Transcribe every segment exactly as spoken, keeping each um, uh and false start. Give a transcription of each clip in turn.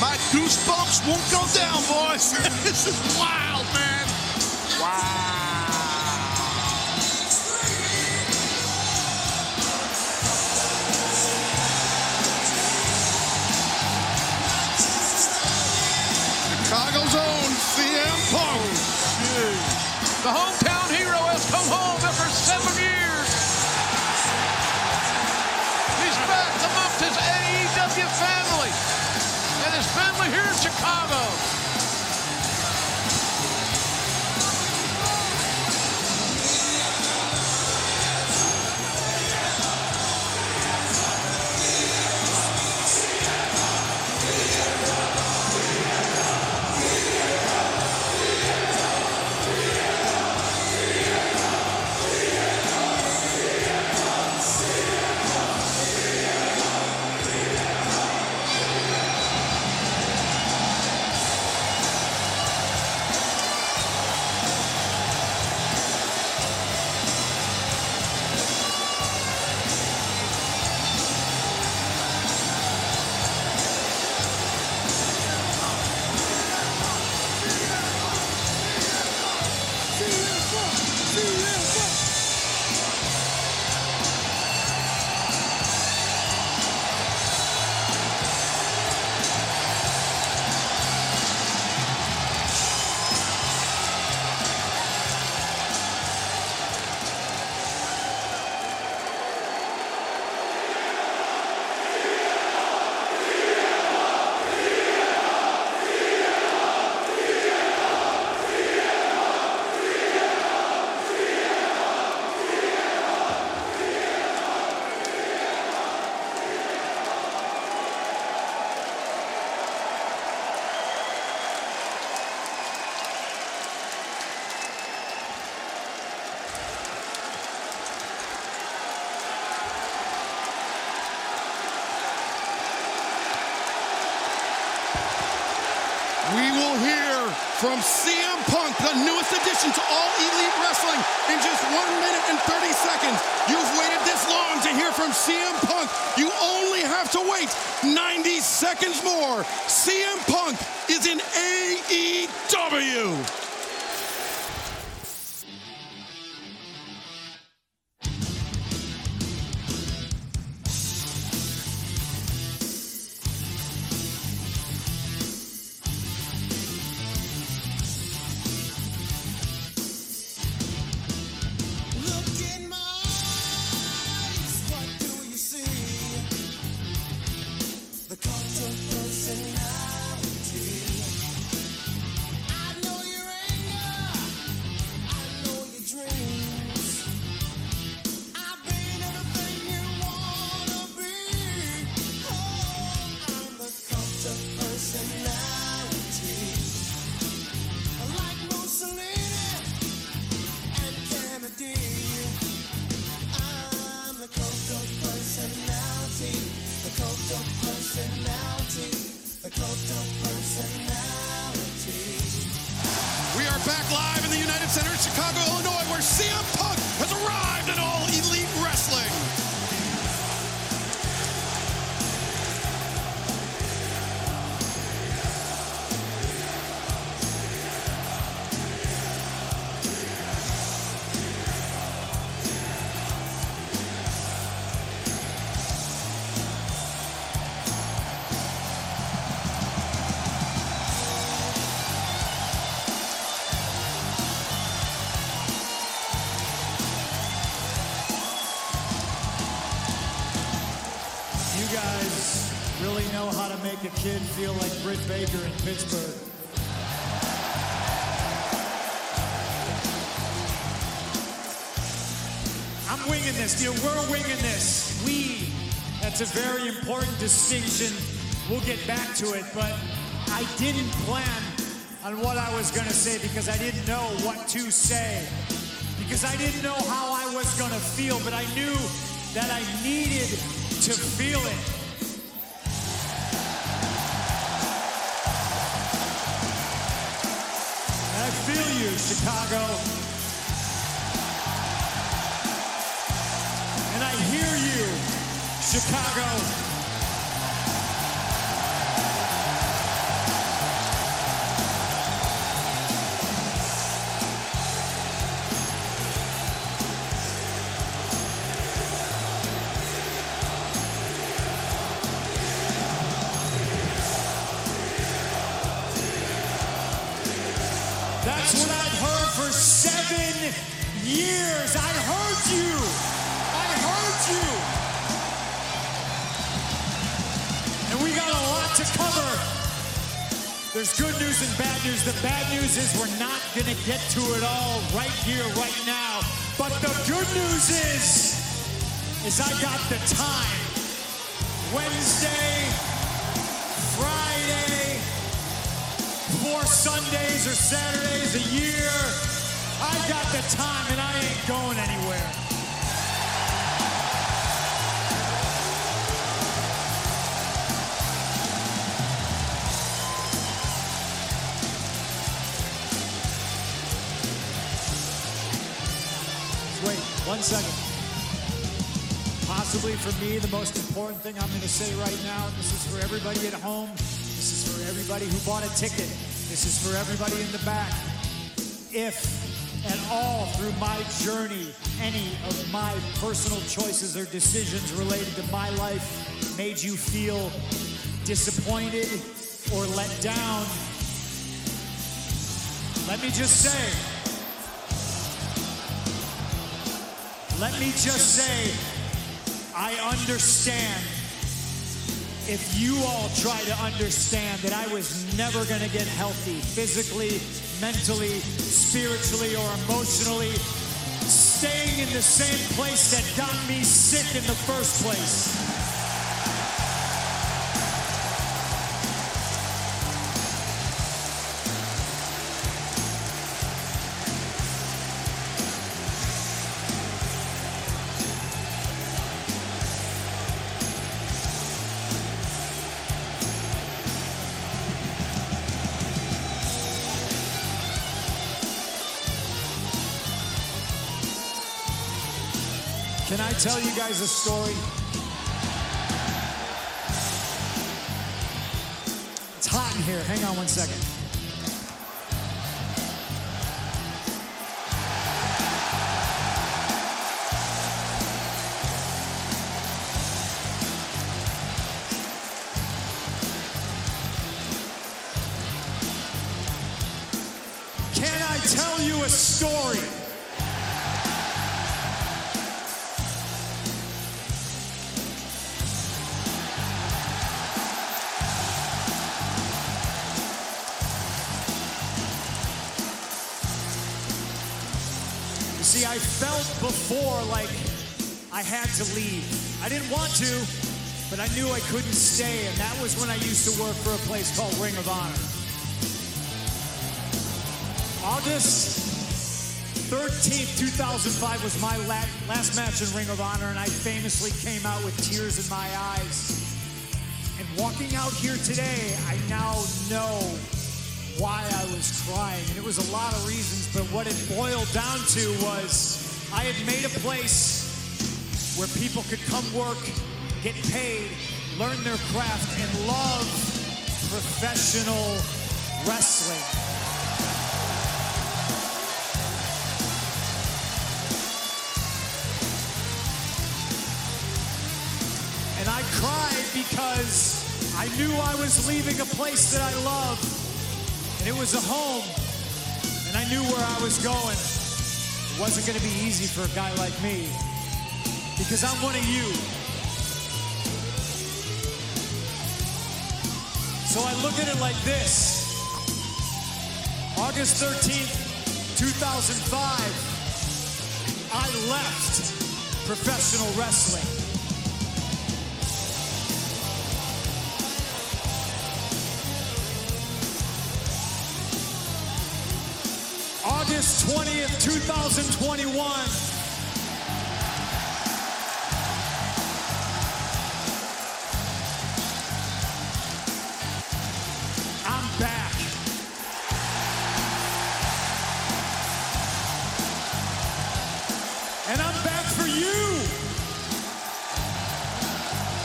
My goosebumps won't go down, boys. This is wild, man. Wow. Chicago's own C M Punk. Jeez. The hometown hero has come home after seven years. He's back amongst his A E W family. And his family here in Chicago. From C M Punk, the newest addition to All Elite Wrestling, in just one minute and thirty seconds. You've waited this long to hear from C M Punk. You only have to wait ninety seconds more. C M Punk is in A E W. Make a kid feel like Britt Baker in Pittsburgh. I'm winging this, dear. We're winging this. We, that's a very important distinction. We'll get back to it, but I didn't plan on what I was going to say because I didn't know what to say, because I didn't know how I was going to feel, but I knew that I needed to feel it. Chicago. And I hear you, Chicago. for seven years. I heard you. I heard you. And we got a lot to cover. There's good news and bad news. The bad news is we're not going to get to it all right here, right now. But the good news is, is I got the time. Wednesday, Friday, four Sundays or Saturdays a year. I got the time and I ain't going anywhere. Wait, one second. Possibly for me, the most important thing I'm going to say right now, this is for everybody at home. This is for everybody who bought a ticket. This is for everybody in the back. If at all through my journey, any of my personal choices or decisions related to my life made you feel disappointed or let down, let me just say, let me just say, I understand. If you all try to understand that I was never going to get healthy physically, mentally, spiritually, or emotionally, staying in the same place that got me sick in the first place. Can I tell you guys a story? It's hot in here. Hang on one second. Can I tell you a story? I felt before like I had to leave. I didn't want to, but I knew I couldn't stay, and that was when I used to work for a place called Ring of Honor. August thirteenth, two thousand five was my last match in Ring of Honor, and I famously came out with tears in my eyes. And walking out here today, I now know why I was crying, and it was a lot of reasons, but what it boiled down to was I had made a place where people could come work, get paid, learn their craft, and love professional wrestling. And I cried because I knew I was leaving a place that I loved. It was a home, and I knew where I was going. It wasn't going to be easy for a guy like me, because I'm one of you. So I look at it like this. August thirteenth, two thousand five, I left professional wrestling. August twentieth, two thousand twenty-one. I'm back. And I'm back for you.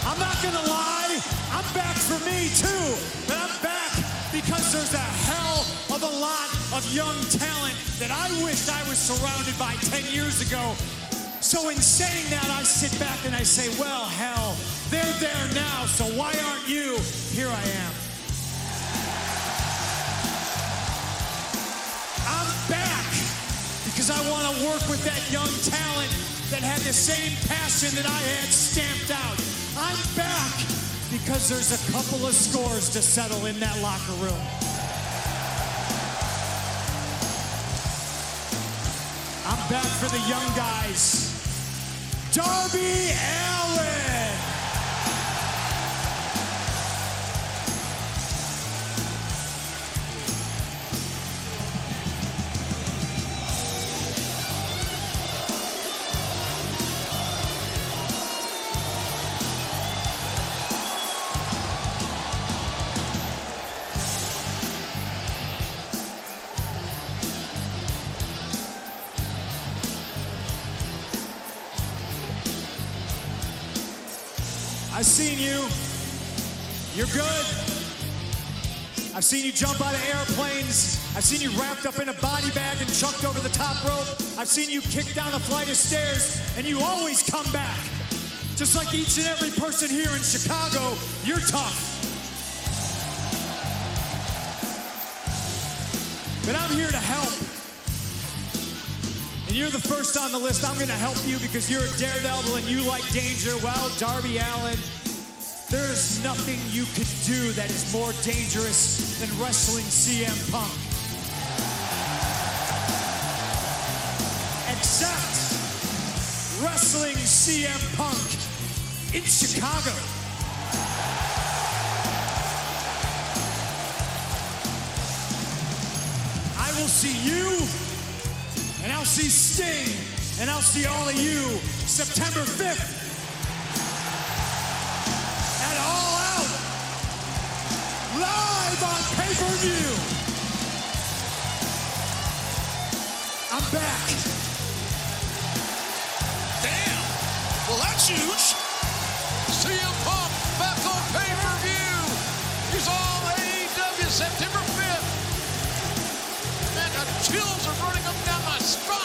I'm not going to lie. I'm back for me, too. But I'm back because there's a hell of a lot of young talent that I wished I was surrounded by ten years ago. So in saying that, I sit back and I say, well, hell, they're there now, so why aren't you? Here I am. I'm back. because I want to work with that young talent that had the same passion that I had stamped out. I'm back because there's a couple of scores to settle in that locker room. I'm back for the young guys. Darby Allin! I've seen you. You're good. I've seen you jump out of airplanes. I've seen you wrapped up in a body bag and chucked over the top rope. I've seen you kick down a flight of stairs, and you always come back. Just like each and every person here in Chicago, you're tough. But I'm here to help. You're the first on the list. I'm going to help you because you're a daredevil and you like danger. Well, Darby Allin, there's nothing you could do that is more dangerous than wrestling C M Punk. Except wrestling C M Punk in Chicago. I will see you. And I'll see Sting, and I'll see all of you September fifth at All Out, live on pay-per-view. I'm back. Damn, well that's huge. C M Punk back on pay-per-view. He's all A E W September fifth. Man, the chills are running up down my spine.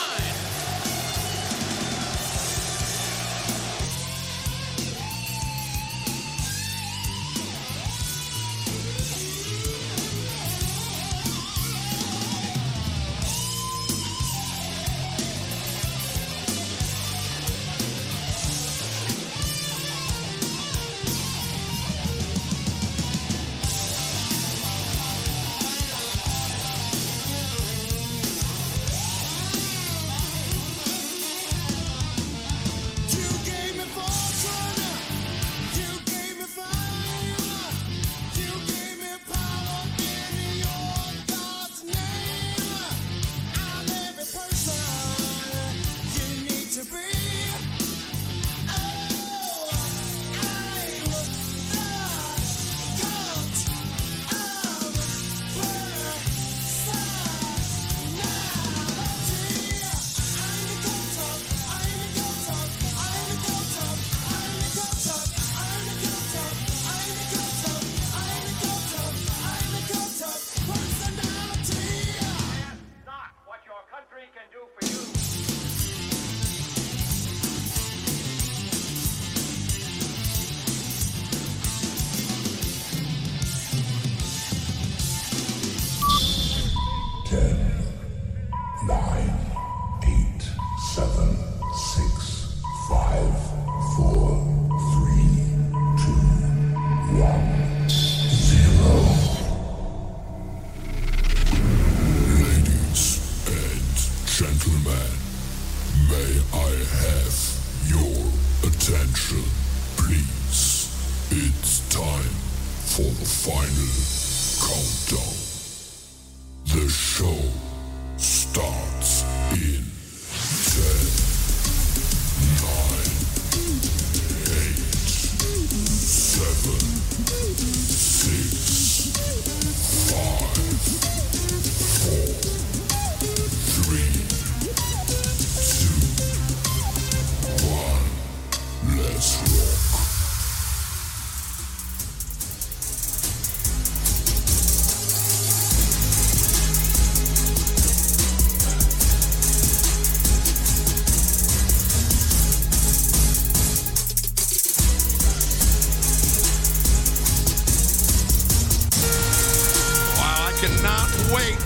Wait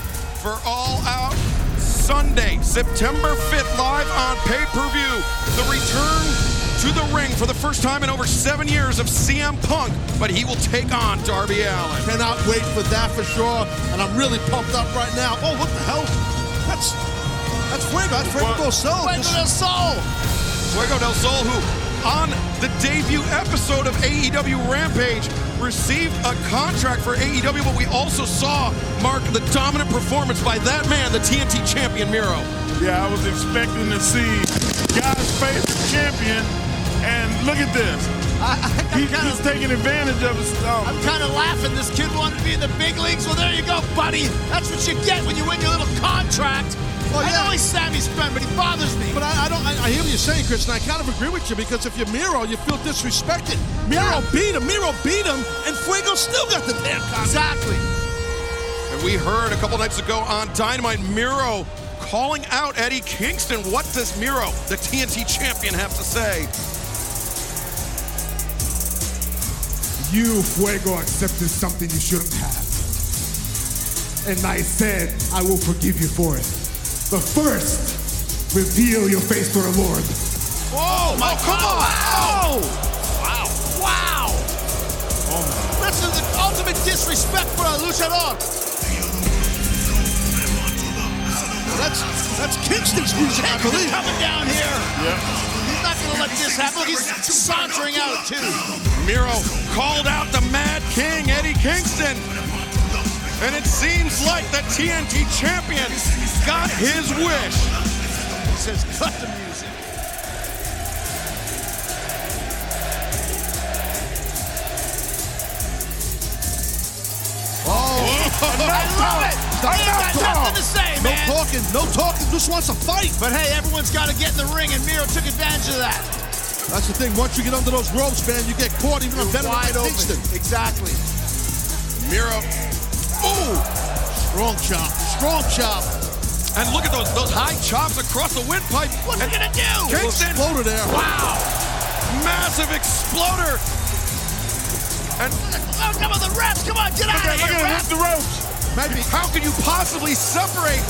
for All Out Sunday, September fifth, live on pay-per-view. The return to the ring for the first time in over seven years of C M Punk, but he will take on Darby Allin. Cannot wait for that for sure, and I'm really pumped up right now. Oh, what the hell? That's that's Fuego. That's Fuego Del Sol. Fuego Del Sol. Fuego Del Sol, who on the debut episode of A E W Rampage received a contract for A E W, but we also saw, Mark, the dominant performance by that man, the T N T champion, Miro. Yeah, I was expecting to see God's favorite champion, and look at this. I, I, he, kinda, he's taking advantage of his um, I'm kind of laughing. This kid wanted to be in the big leagues. Well, there you go, buddy. That's what you get when you win your little contract. Oh, I yeah. know he's Sammy's friend, but he bothers me. But I, I don't. I, I hear what you're saying, Chris, and I kind of agree with you, because if you're Miro, you feel disrespected. Miro yeah. beat him. Miro beat him, and Fuego still got the damn contract. Exactly. And we heard a couple nights ago on Dynamite, Miro calling out Eddie Kingston. What does Miro, the T N T champion, have to say? You, Fuego, accepted something you shouldn't have, and I said I will forgive you for it. But first, reveal your face to the Lord. Whoa, oh, my oh, come God. on! Wow. Wow. Oh, my. That's the ultimate disrespect for a luchador. Well, that's, that's Kingston's music, I believe. Coming down here. Yeah. He's not going to let this happen. Look, he's sauntering out, too. Miro called out the Mad King, Eddie Kingston. And it seems like the T N T champion got his wish. He says, cut the music. Oh, I love it. I ain't got nothing to say, man. No talking, no talking, just wants to fight. But hey, everyone's got to get in the ring, and Miro took advantage of that. That's the thing, once you get under those ropes, man, you get caught even on better than Kingston. Exactly. Miro. Ooh, strong chop, strong chop. And look at those those high chops across the windpipe. What's he gonna do? Kingston. Exploder there. Wow. Massive exploder. And oh, come on, the refs, come on, get out okay, of here, refs. The ropes. Maybe. How could you possibly separate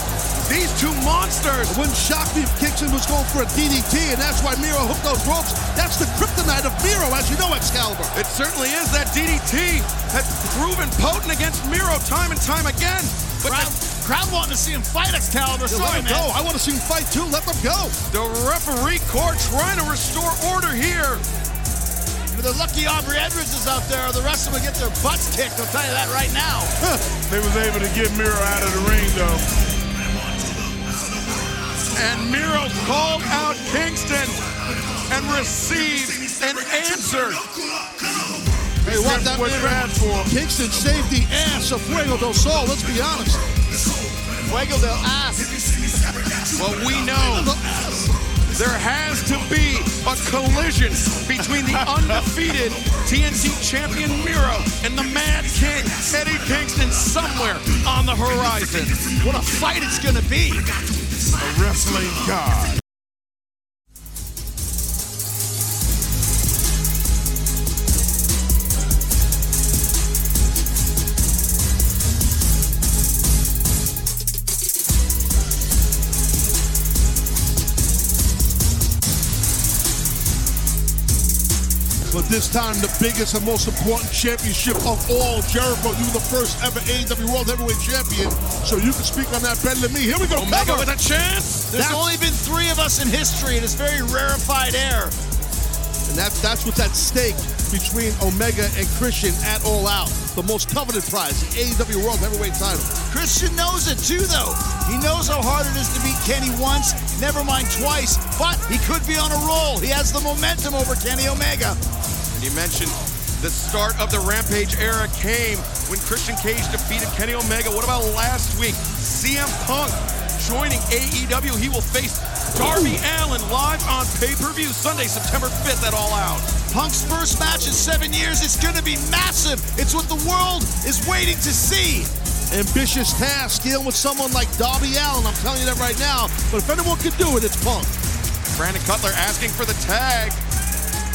these two monsters? It wouldn't shock me if Kingston was going for a D D T, and that's why Miro hooked those ropes. That's the kryptonite of Miro, as you know, Excalibur. It certainly is. That D D T has proven potent against Miro time and time again. But crowd, the, crowd wanting to see him fight, Excalibur. Yeah, Sorry, let him man. go. I want to see him fight, too. Let them go. The referee corps trying to restore order here. The lucky Aubrey Edwards is out there, or the rest of them will get their butts kicked, I'll tell you that right now. They was able to get Miro out of the ring, though. And Miro called out Kingston and received an answer. Hey, what that was asked for. Kingston saved the ass of Fuego Del Sol, let's be honest. Fuego Del Ass. Well, we know there has to be a collision between the undefeated T N T champion Miro and the Mad King, Eddie Kingston, somewhere on the horizon. What a fight it's going to be. A wrestling god. But this time, the biggest and most important championship of all, Jericho. You were the first ever A E W World Heavyweight Champion, so you can speak on that better than me. Here we go, Omega with a chance. There's that's only been three of us in history, and it's very rarefied air. And that, that's what's at stake between Omega and Christian at All Out. The most coveted prize, the A E W World Heavyweight title. Christian knows it, too, though. He knows how hard it is to beat Kenny once, never mind twice, but he could be on a roll. He has the momentum over Kenny Omega. You mentioned the start of the Rampage era came when Christian Cage defeated Kenny Omega. What about last week? C M Punk joining A E W. He will face Darby Allin live on pay-per-view Sunday, September fifth at All Out. Punk's first match in seven years. It's going to be massive. It's what the world is waiting to see. Ambitious task dealing with someone like Darby Allin. I'm telling you that right now. But if anyone could do it, it's Punk. Brandon Cutler asking for the tag.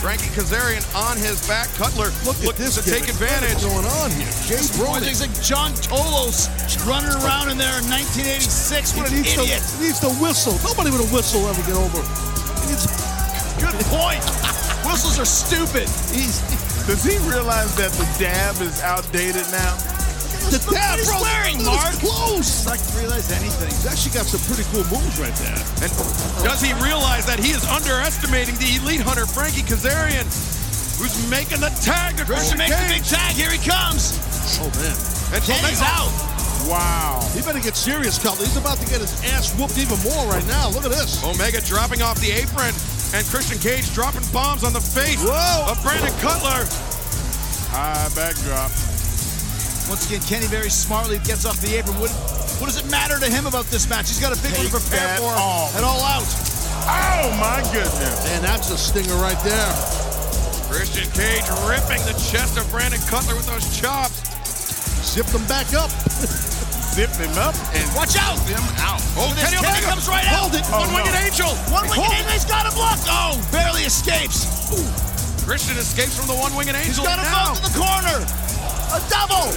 Frankie Kazarian on his back. Cutler Look looks this to kid. take advantage. What's going on here? Jay Brody. It's like John Tolos running around in there in nineteen eighty-six. What he an idiot. To, he needs to whistle. Nobody with a whistle ever get over. Needs... Good point. Whistles are stupid. He's... Does he realize that the dab is outdated now? The dab, bro. Wearing, Mark. Close. I can realize anything. He's actually got some pretty cool moves right there. And does he realize that he is underestimating the elite hunter, Frankie Kazarian, who's making the tag? Christian makes the big tag. Here he comes. Oh, man. And Kenny's out. Wow. He better get serious, Cutler. He's about to get his ass whooped even more right now. Look at this. Omega dropping off the apron, and Christian Cage dropping bombs on the face Whoa. of Brandon Cutler. High backdrop. Once again, Kenny very smartly gets off the apron. What, what does it matter to him about this match? He's got a big Take one to prepare for all. at All Out. Oh, my goodness. And that's a stinger right there. Christian Cage ripping the chest of Brandon Cutler with those chops. Zipped him back up. Zipped him up. And watch out. Him out. Oh, Kenny Omega comes right out. Hold it. Oh, One-winged no. angel. One-winged angel's got a block. Oh, barely escapes. Ooh. Christian escapes from the one-winged angel. He's got him out to the corner. A double!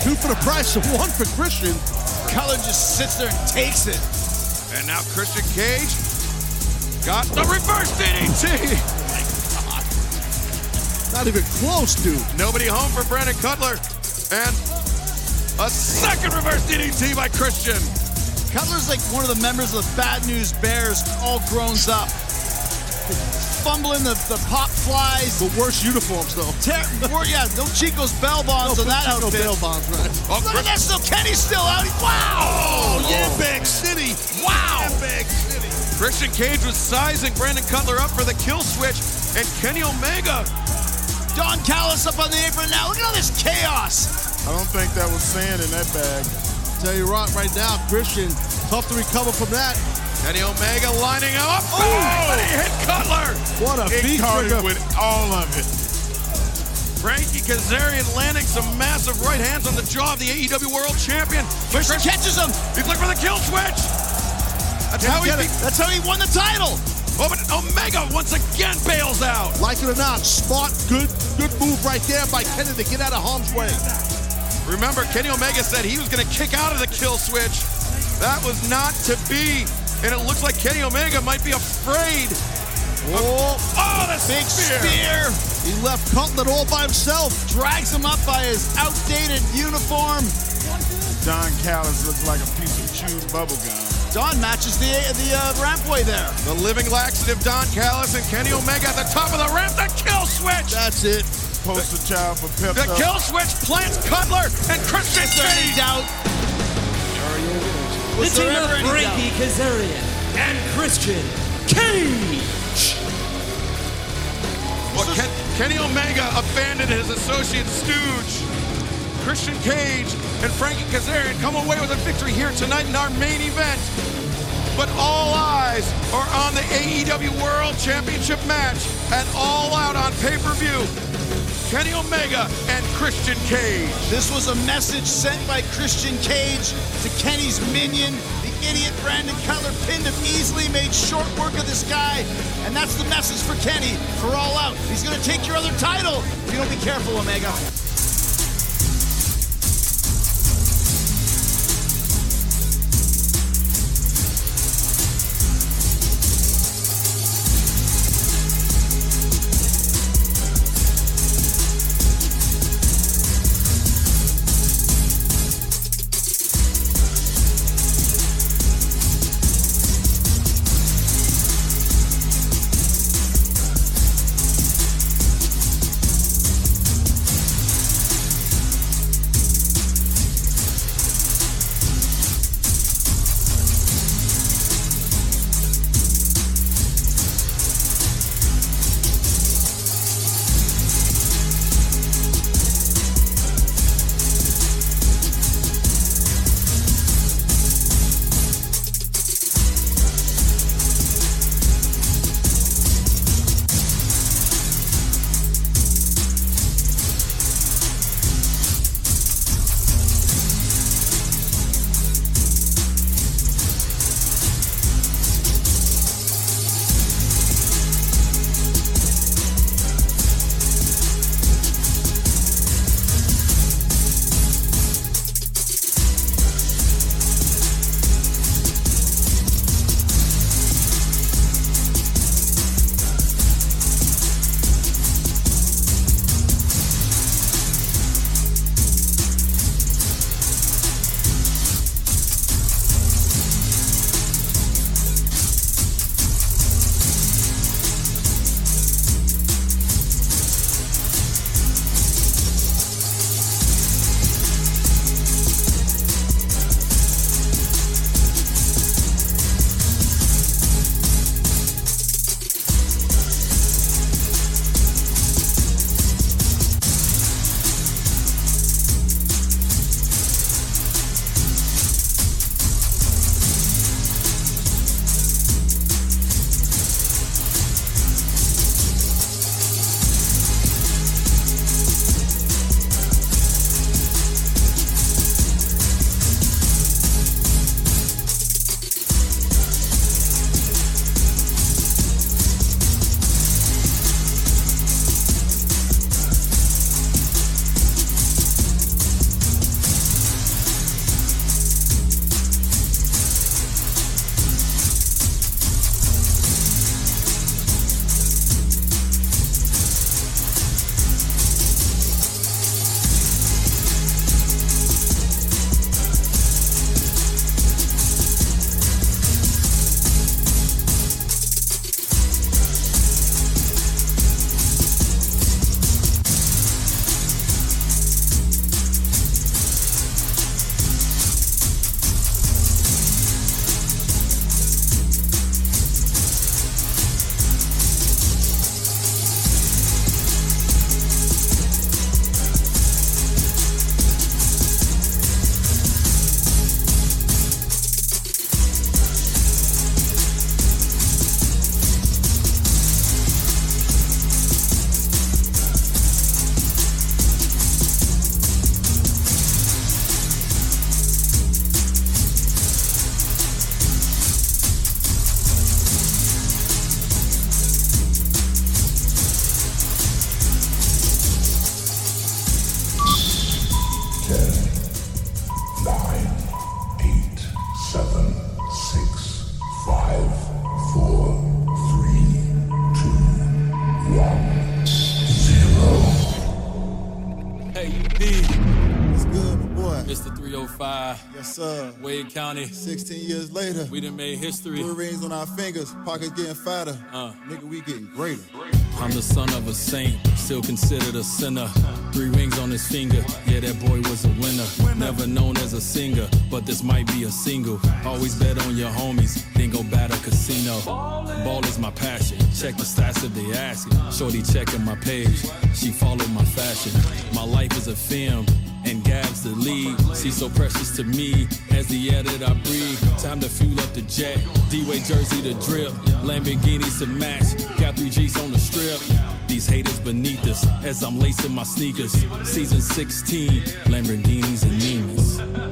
Two for the price of one for Christian. Cutler just sits there and takes it. And now Christian Cage got the reverse D D T. Oh my God. Not even close, dude. Nobody home for Brandon Cutler. And a second reverse D D T by Christian. Cutler's like one of the members of the Bad News Bears, all grown up. Fumbling the, the pop flies. The worst uniforms, though. Ter yeah, no Chico's bell bonds no, on that outfit. No bell bonds, right? Oh, look at that, still Kenny's still out. Wow! Oh, oh yeah, Big City. Wow! Yeah, Big City. Christian Cage was sizing Brandon Cutler up for the kill switch, and Kenny Omega. Don Callis up on the apron now. Look at all this chaos. I don't think that was sand in that bag. I'll tell you right, right now, Christian, tough to recover from that. Kenny Omega lining up, oh, but he hit Cutler. What a feed trigger with all of it. Frankie Kazarian landing some massive right hands on the jaw of the A E W World Champion. Christian catches him. He's looking for the kill switch. That's how, he That's how he won the title. Oh, but Omega once again bails out. Like it or not, smart, good, good move right there by Kenny to get out of harm's way. Remember, Kenny Omega said he was going to kick out of the kill switch. That was not to be. And it looks like Kenny Omega might be afraid. Oh, oh that's big spear. spear. He left Cutler all by himself. Drags him up by his outdated uniform. Don Callis looks like a piece of chewed bubblegum. Don matches the, the uh, rampway there. The living laxative Don Callis and Kenny Omega at the top of the ramp. The kill switch. That's it. Poster child for Pepto. The kill switch plants Cutler and Christian Cage out. The team of Frankie Kazarian and Christian Cage. Well, Ken Kenny Omega abandoned his associate Stooge. Christian Cage and Frankie Kazarian come away with a victory here tonight in our main event. But all eyes are on the A E W World Championship match at All Out on pay-per-view. Kenny Omega and Christian Cage. This was a message sent by Christian Cage to Kenny's minion. The idiot Brandon Cutler pinned him easily, made short work of this guy. And that's the message for Kenny for All Out. He's going to take your other title if you don't be careful, Omega. R V D. What's good, my boy? Mister three oh five. Yes, sir. Wade County. sixteen years later. We done made history. Blue rings on our fingers. Pockets getting fatter. Uh. Nigga, we getting greater. I'm the son of a saint. Still considered a sinner. Three rings on his finger. Yeah, that boy was a winner. Never known as a singer, but this might be a single. Always bet on your homies. Then go bat a casino. Ball is my passion. Check the stats if they ask it. Shorty checking my page. She followed my fashion. My life is a film. And Gab's the lead. She's so precious to me as the air that I breathe. Time to fuel up the jet. D-Way jersey to drip. Lamborghinis to match. Got three G's on the strip. These haters beneath us as I'm lacing my sneakers. Season sixteen, Lamborghinis and Nimas.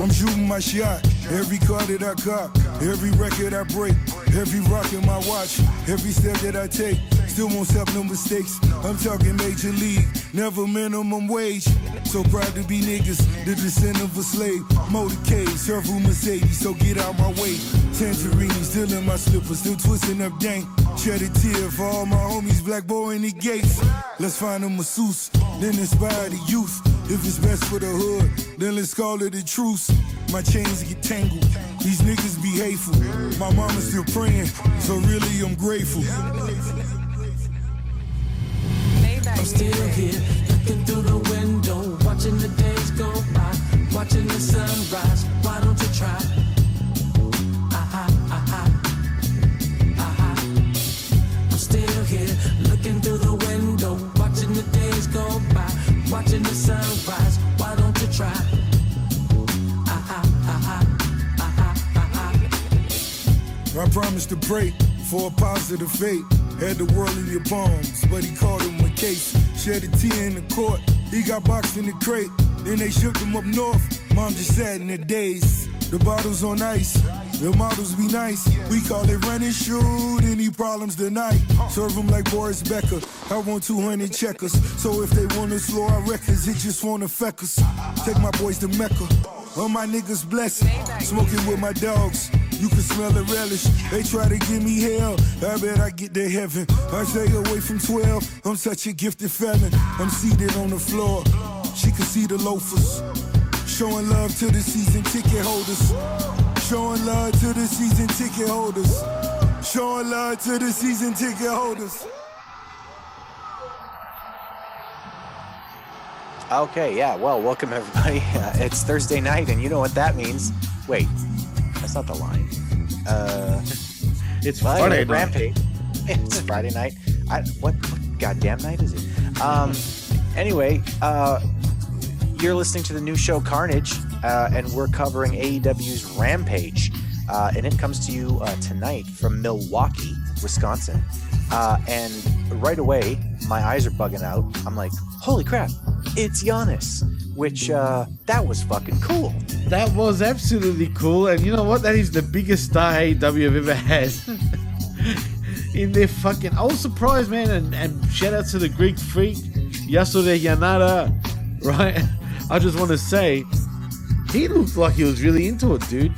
I'm shooting my shot, every car that I cop, every record I break, every rock in my watch, every step that I take, still won't stop no mistakes. I'm talking major league, never minimum wage. So proud to be niggas, the descendant of a slave. Motorcade, several Mercedes, so get out my way. Tangerine, still in my slippers, still twisting up gang. Shed a tear for all my homies, black boy in the gates. Let's find a masseuse, then inspire the youth. If it's best for the hood, then let's call it a truce. My chains get tangled, these niggas be hateful. My mama's still praying, so really I'm grateful. I'm still here, looking through the window, watching the days go by, watching the sunrise. Why don't you try? Ah, ah, ah, ah. I'm still here, looking through the window, watching the days go by, watching the sunrise. Why don't you try? Ah, ah, ah, ah, ah, ah. I promised to pray for a positive fate. Had the world in your palms, but he called him a case. Shed a tear in the court, he got boxed in the crate. Then they shook him up north, mom just sat in the daze. The bottles on ice, the models be nice. We call it run and shoot, any problems tonight. Serve them like Boris Becker, I want two hundred checkers. So if they want to slow our records, it just want to feck us. Take my boys to Mecca, all my niggas blessed. Smoking with my dogs. You can smell the relish. They try to give me hell. I bet I get to heaven. I stay away from twelve. I'm such a gifted felon. I'm seated on the floor. She can see the loafers. Showing love to the season ticket holders. Showing love to the season ticket holders. Showing love to the season ticket holders. Okay, yeah, well, welcome everybody. Uh, it's Thursday night, and you know what that means. Wait. That's not the line. Uh, it's Friday night. Rampage. It's Friday night. I, what, what goddamn night is it? Um, anyway, uh, you're listening to the new show Carnage, uh, and we're covering A E W's Rampage. Uh, and it comes to you uh, tonight from Milwaukee, Wisconsin. Uh, and right away, my eyes are bugging out. I'm like, holy crap, it's Giannis. Which, uh, that was fucking cool. That was absolutely cool. And you know what? That is the biggest star A E W have ever had. In their fucking... I was surprised, man. And, and shout out to the Greek freak, Yasure Yanara. Right? I just want to say, he looked like he was really into it, dude.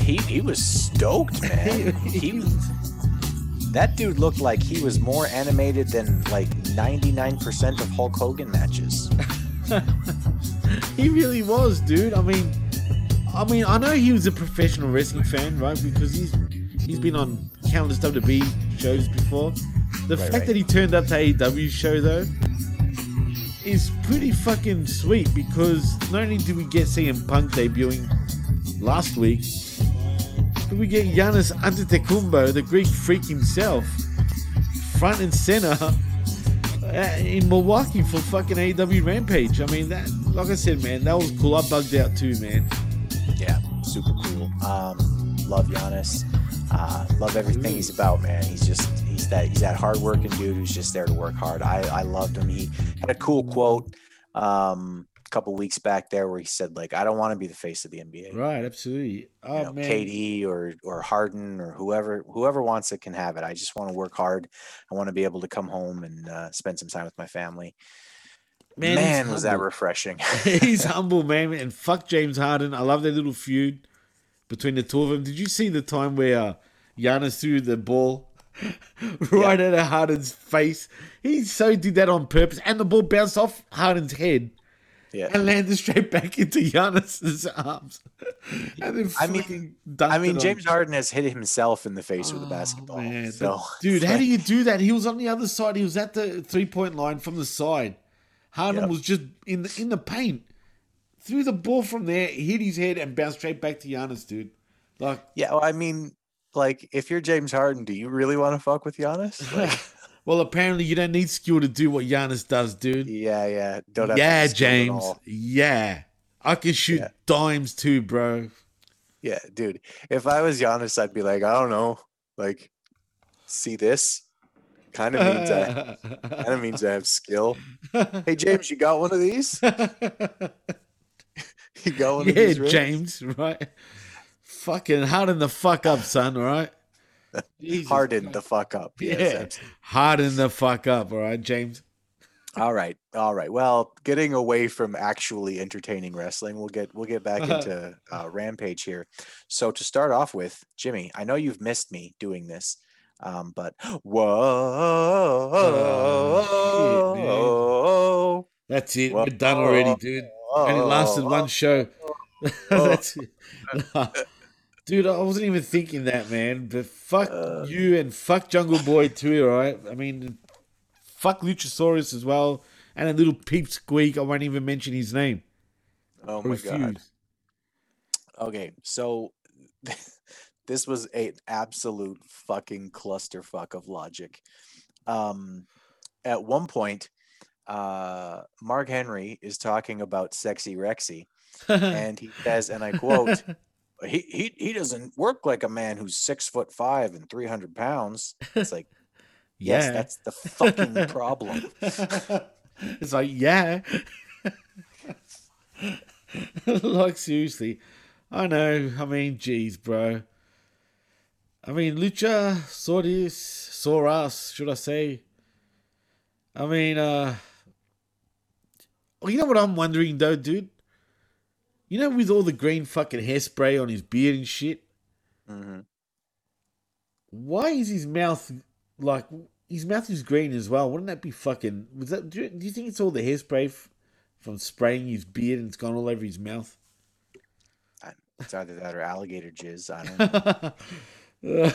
He he was stoked, man. he That dude looked like he was more animated than, like, ninety-nine percent of Hulk Hogan matches. He really was, dude. I mean, I mean, I know he was a professional wrestling fan, right? Because he's he's been on countless W W E shows before. The right, fact right. that he turned up to A E W show though is pretty fucking sweet, because not only did we get C M Punk debuting last week, but we get Giannis Antetokounmpo, the Greek freak himself, front and center. In Milwaukee for fucking A E W Rampage. I mean, that, like I said, man, that was cool. I bugged out too, man. Yeah, super cool. Um, love Giannis. Uh, love everything he's about, man. He's just he's that he's that hardworking dude who's just there to work hard. I, I loved him. He had a cool quote um, a couple weeks back there where he said, like, I don't want to be the face of the N B A. Right, absolutely. Oh, you know, man. K D or or Harden or whoever whoever wants it can have it. I just want to work hard. I want to be able to come home and uh, spend some time with my family. Man, man was humble. That refreshing. He's humble, man. And fuck James Harden. I love that little feud between the two of them. Did you see the time where uh, Giannis threw the ball right yeah. out of Harden's face. He so did that on purpose. And the ball bounced off Harden's head yeah. and landed straight back into Giannis's arms. And then I mean, I mean James him. Harden has hit himself in the face oh, with a basketball. Man, so. Dude, how do you do that? He was on the other side. He was at the three-point line from the side. Harden yep. was just in the, in the paint. Threw the ball from there, hit his head, and bounced straight back to Giannis, dude. Like, yeah, well, I mean, like, if you're James Harden, do you really want to fuck with Giannis? Like, well, apparently you don't need skill to do what Giannis does, dude. Yeah, yeah. Don't have yeah, James. Yeah. I can shoot yeah. dimes too, bro. Yeah, dude. If I was Giannis, I'd be like, I don't know. Like, see this? Kind of means I kind of means I have skill. Hey, James, you got one of these? You got one yeah, of these rings? James, right? Fucking harden the fuck up, son, all right? Harden God. the fuck up. Yes, yeah. Absolutely. Harden the fuck up, all right, James? All right. All right. Well, getting away from actually entertaining wrestling, we'll get we'll get back into uh, Rampage here. So to start off with, Jimmy, I know you've missed me doing this, um, but whoa. Oh, shit, man. That's it. Whoa. We're done already, dude. Oh, and it lasted oh, one show. Oh, That's it. Nah. Dude, I wasn't even thinking that, man. But fuck uh, you and fuck Jungle Boy too, right? I mean, fuck Luchasaurus as well. And a little peep squeak. I won't even mention his name. Oh, my God. Okay, so this was an absolute fucking clusterfuck of logic. Um, at one point, uh, Mark Henry is talking about Sexy Rexy. And he says, and I quote... He he he doesn't work like a man who's six foot five and three hundred pounds. It's like, yes, yeah. that's the fucking problem. It's like, yeah, like seriously, I know. I mean, geez, bro. I mean, Luchasaurus, Soros, should I say? I mean, uh, you know what I'm wondering though, dude. You know, with all the green fucking hairspray on his beard and shit, mm-hmm. why is his mouth like his mouth is green as well? Wouldn't that be fucking? Was that? Do you, do you think it's all the hairspray f- from spraying his beard and it's gone all over his mouth? I, it's either that or alligator jizz. I don't know.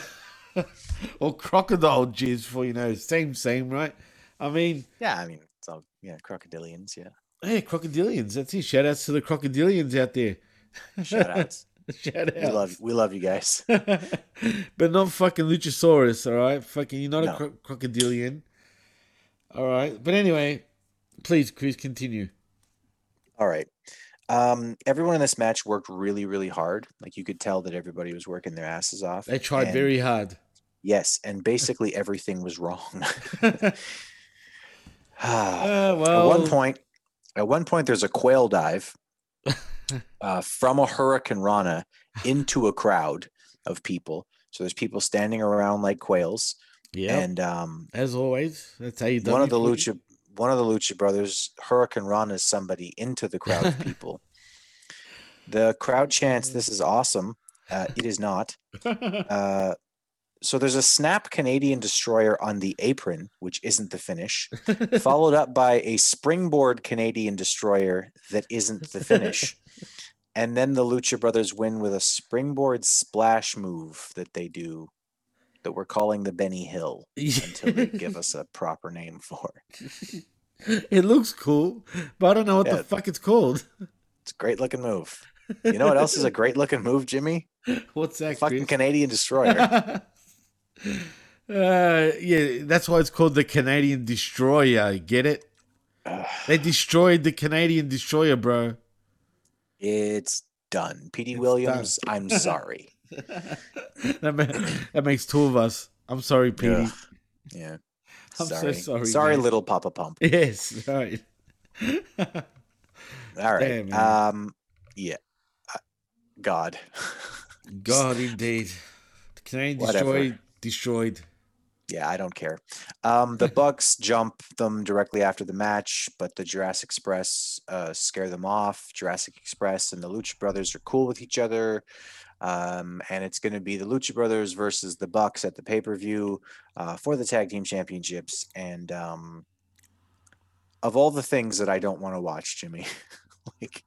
Or crocodile jizz, for you know, same, same, right? I mean, yeah, I mean, it's all yeah, crocodilians, yeah. Hey, crocodilians. That's it. Shout outs to the crocodilians out there. Shout outs. Shout outs. We love, we love you guys. But not fucking Luchasaurus, all right? Fucking, you're not no. a cro- crocodilian. All right. But anyway, please, Chris, continue. All right. Um, everyone in this match worked really, really hard. Like you could tell that everybody was working their asses off. They tried and, very hard. Yes. And basically everything was wrong. uh, well, At one point, At one point, there's a quail dive uh, from a Hurricane Rana into a crowd of people. So there's people standing around like quails. Yeah, and um, as always, that's how you do it. One of the Lucha, one of the Lucha Brothers, Hurricane Rana is somebody into the crowd of people. The crowd chants, "This is awesome." Uh, it is not. Uh, So there's a snap Canadian destroyer on the apron, which isn't the finish, followed up by a springboard Canadian destroyer that isn't the finish. And then the Lucha Brothers win with a springboard splash move that they do that we're calling the Benny Hill until they give us a proper name for. It looks cool, but I don't know what yeah, the fuck it's called. It's a great looking move. You know what else is a great looking move, Jimmy? What's that? Fucking Chris? Canadian destroyer. Uh, yeah, that's why it's called the Canadian Destroyer. Get it? Uh, they destroyed the Canadian Destroyer, bro. It's done. Petey it's Williams, done. I'm sorry. that, ma- that makes two of us. I'm sorry, Petey. Yeah. yeah. I'm sorry. so sorry. Sorry, man. Little Papa Pump. Yes. Right. All right. Damn, um, yeah. Uh, God. God, indeed. The Canadian Whatever. Destroyer. Destroyed. Yeah, I don't care. Um, the Bucks jump them directly after the match, but the Jurassic Express uh, scare them off. Jurassic Express and the Lucha Brothers are cool with each other. Um, and it's going to be the Lucha Brothers versus the Bucks at the pay-per-view uh, for the tag team championships. And um, of all the things that I don't want to watch, Jimmy, like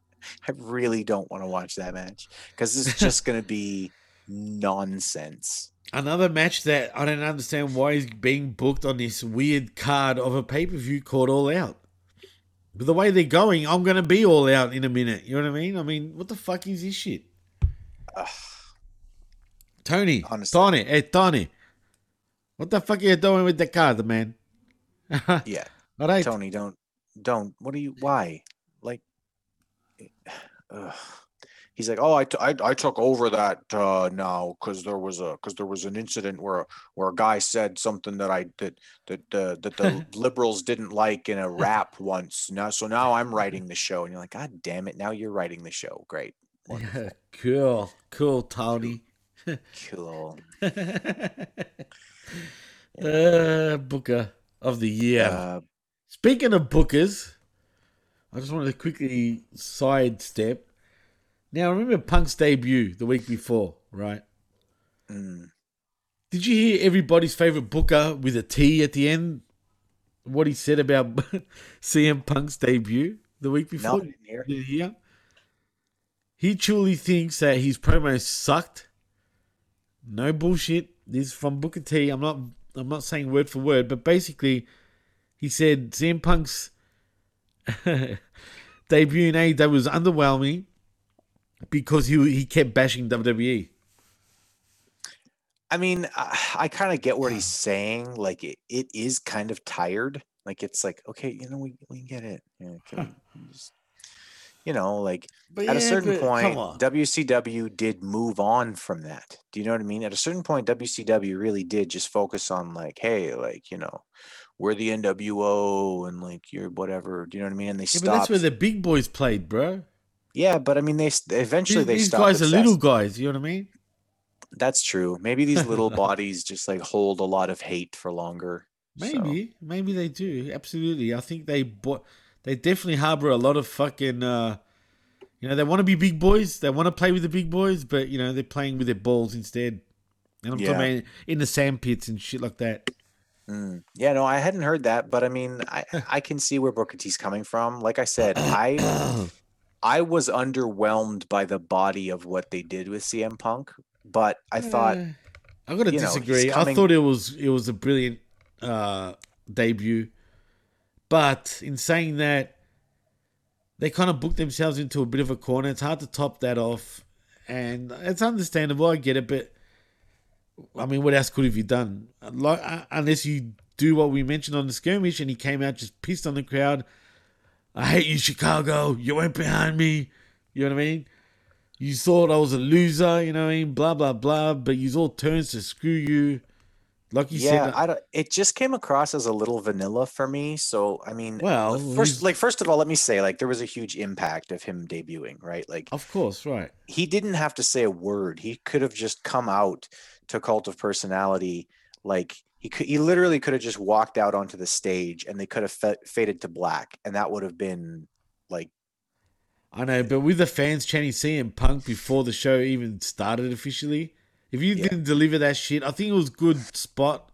I really don't want to watch that match because it's just going to be nonsense. Another match that I don't understand why is being booked on this weird card of a pay-per-view called All Out. But the way they're going, I'm going to be all out in a minute. You know what I mean? I mean, what the fuck is this shit? Ugh. Tony, honestly. Tony, hey, Tony. What the fuck are you doing with the card, man? Yeah. All right. Tony, don't, don't. What are you, why? Like, ugh. He's like, oh, I, t- I, I took over that uh, now because there was a because there was an incident where where a guy said something that I that that uh, that the liberals didn't like in a rap once. Now, so now I'm writing the show, and you're like, God damn it! Now you're writing the show. Great, yeah, cool, cool, Tony, cool. uh, Booker of the year. Uh, Speaking of bookers, I just wanted to quickly sidestep. Now, remember Punk's debut the week before, right? Mm. Did you hear everybody's favorite booker with a T at the end? What he said about C M Punk's debut the week before? No, I didn't hear. Did you hear? He truly thinks that his promo sucked. No bullshit. This is from Booker T. I'm not, I'm not saying word for word, but basically he said C M Punk's debut in A E W was underwhelming. Because he he kept bashing W W E. I mean, I, I kind of get what he's saying. Like, it, it is kind of tired. Like, it's like, okay, you know, we, we get it. Yeah, can we just, you know, like, but at yeah, a certain point, W C W did move on from that. Do you know what I mean? At a certain point, W C W really did just focus on, like, hey, like, you know, we're the N W O and, like, you're whatever. Do you know what I mean? And they yeah, stopped. But that's where the big boys played, bro. Yeah, but I mean, they eventually they stop. These guys are little guys, you know what I mean? That's true. Maybe these little bodies just like hold a lot of hate for longer. Maybe, so. Maybe they do. Absolutely, I think they bo- they definitely harbor a lot of fucking. Uh, you know, they want to be big boys. They want to play with the big boys, but you know they're playing with their balls instead. And I'm yeah. talking about in the sand pits and shit like that. Mm. Yeah, no, I hadn't heard that, but I mean, I I can see where Booker T's coming from. Like I said, I. I was underwhelmed by the body of what they did with C M Punk, but I thought uh, I'm gonna disagree. Know, coming... I thought it was it was a brilliant uh, debut, but in saying that, they kind of booked themselves into a bit of a corner. It's hard to top that off, and it's understandable. I get it, but I mean, what else could have you done? Like, uh, unless you do what we mentioned on the skirmish, and he came out just pissed on the crowd. I hate you, Chicago. You went behind me. You know what I mean? You thought I was a loser. You know what I mean? Blah, blah, blah. But you all turns to screw you. Like you yeah, said. I don't, it just came across as a little vanilla for me. So, I mean, well, first, like, first of all, let me say, like, there was a huge impact of him debuting, right? Like, of course, right. He didn't have to say a word. He could have just come out to Cult of Personality, like, He, could, he literally could have just walked out onto the stage and they could have f- faded to black. And that would have been like. I know, but with the fans chanting C M Punk before the show even started officially, if you yeah. didn't deliver that shit, I think it was good spot,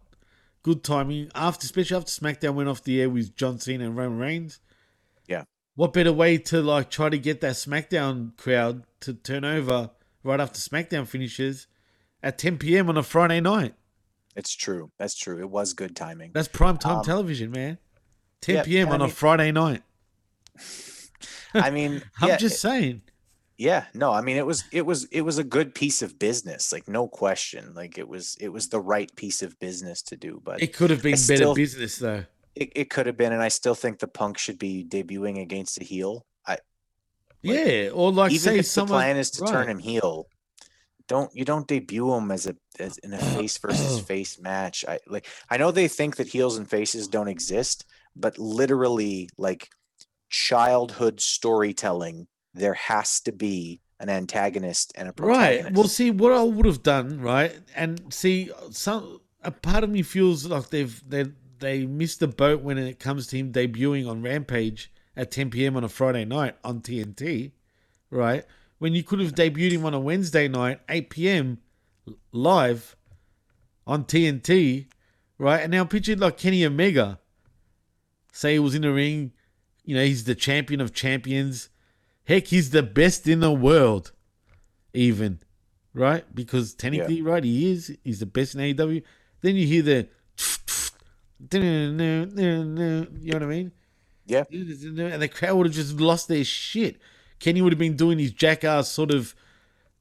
good timing. After, especially after SmackDown went off the air with John Cena and Roman Reigns. Yeah. What better way to like try to get that SmackDown crowd to turn over right after SmackDown finishes at ten p.m. on a Friday night? It's true. That's true. It was good timing. That's prime time um, television, man. ten p.m. yeah, on mean, a Friday night. I mean, I'm yeah, just it, saying. Yeah, no, I mean, it was, it was, it was a good piece of business. Like no question. Like it was, it was the right piece of business to do, but it could have been I better still, business though. It, it could have been. And I still think the Punk should be debuting against a heel. I, like, yeah. Or like, even say if someone, the plan is to right. turn him heel. Don't you don't debut him as a as in a face versus face match. I like I know they think that heels and faces don't exist, but literally like childhood storytelling, there has to be an antagonist and a protagonist. Right. Well, see what I would have done, right? And see, some a part of me feels like they've they they missed the boat when it comes to him debuting on Rampage at ten p.m. on a Friday night on T N T, right? when you could have debuted him on a Wednesday night, eight p.m. live on T N T, right? And now picture like Kenny Omega. Say he was in the ring, you know, he's the champion of champions. Heck, he's the best in the world, even, right? Because technically, yeah. right, he is. He's the best in A E W. Then you hear the... You know what I mean? Yeah. And the crowd would have just lost their shit. Kenny would have been doing his jackass sort of,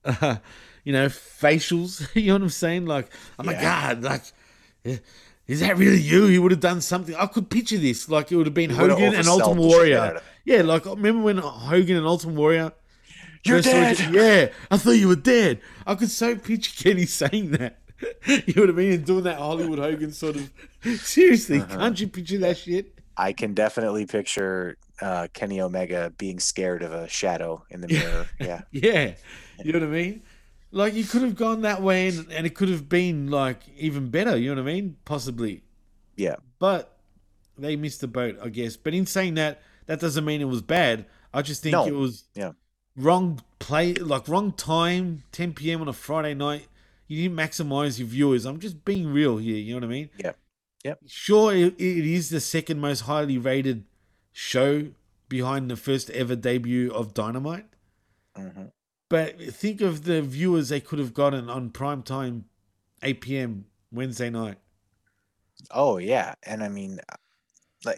uh, you know, facials. You know what I'm saying? Like, oh my yeah. God, like... Is that really you? He would have done something. I could picture this. Like, it would have been Hogan have and Ultimate Warrior. Yeah, like, remember when Hogan and Ultimate Warrior... You're dead. It, yeah, I thought you were dead. I could so picture Kenny saying that. You know what I mean? And doing that Hollywood Hogan sort of... Seriously, uh-huh. can't you picture that shit? I can definitely picture uh, Kenny Omega being scared of a shadow in the mirror. Yeah. Yeah. You know what I mean? Like, you could have gone that way, and, and it could have been, like, even better. You know what I mean? Possibly. Yeah. But they missed the boat, I guess. But in saying that, that doesn't mean it was bad. I just think no. it was yeah. wrong play, like, wrong time, ten p.m. on a Friday night. You didn't maximize your viewers. I'm just being real here. You know what I mean? Yeah. Yep. Sure, it, it is the second most highly rated show behind the first ever debut of Dynamite. Mm-hmm. But think of the viewers they could have gotten on primetime, eight p.m. Wednesday night. Oh, yeah. And I mean,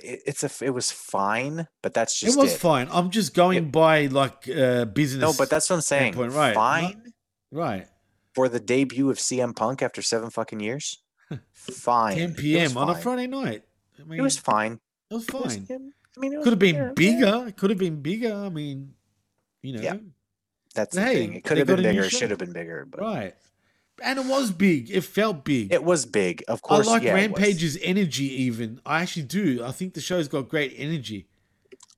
it's a, it was fine, but that's just it. was it. fine. I'm just going it, by like uh, business. No, but that's what I'm saying. Right. Fine. Not, right. For the debut of C M Punk after seven fucking years. Fine. ten p.m. on fine. a Friday night. I mean, it was fine. It was fine. It was, I mean, it was could have been yeah, bigger. Yeah. It could have been bigger. I mean, you know. Yeah. That's the hey, thing. It could have been bigger. It should have been bigger. But. Right. And it was big. It felt big. It was big. Of course. I like yeah, Rampage's energy even. I actually do. I think the show's got great energy.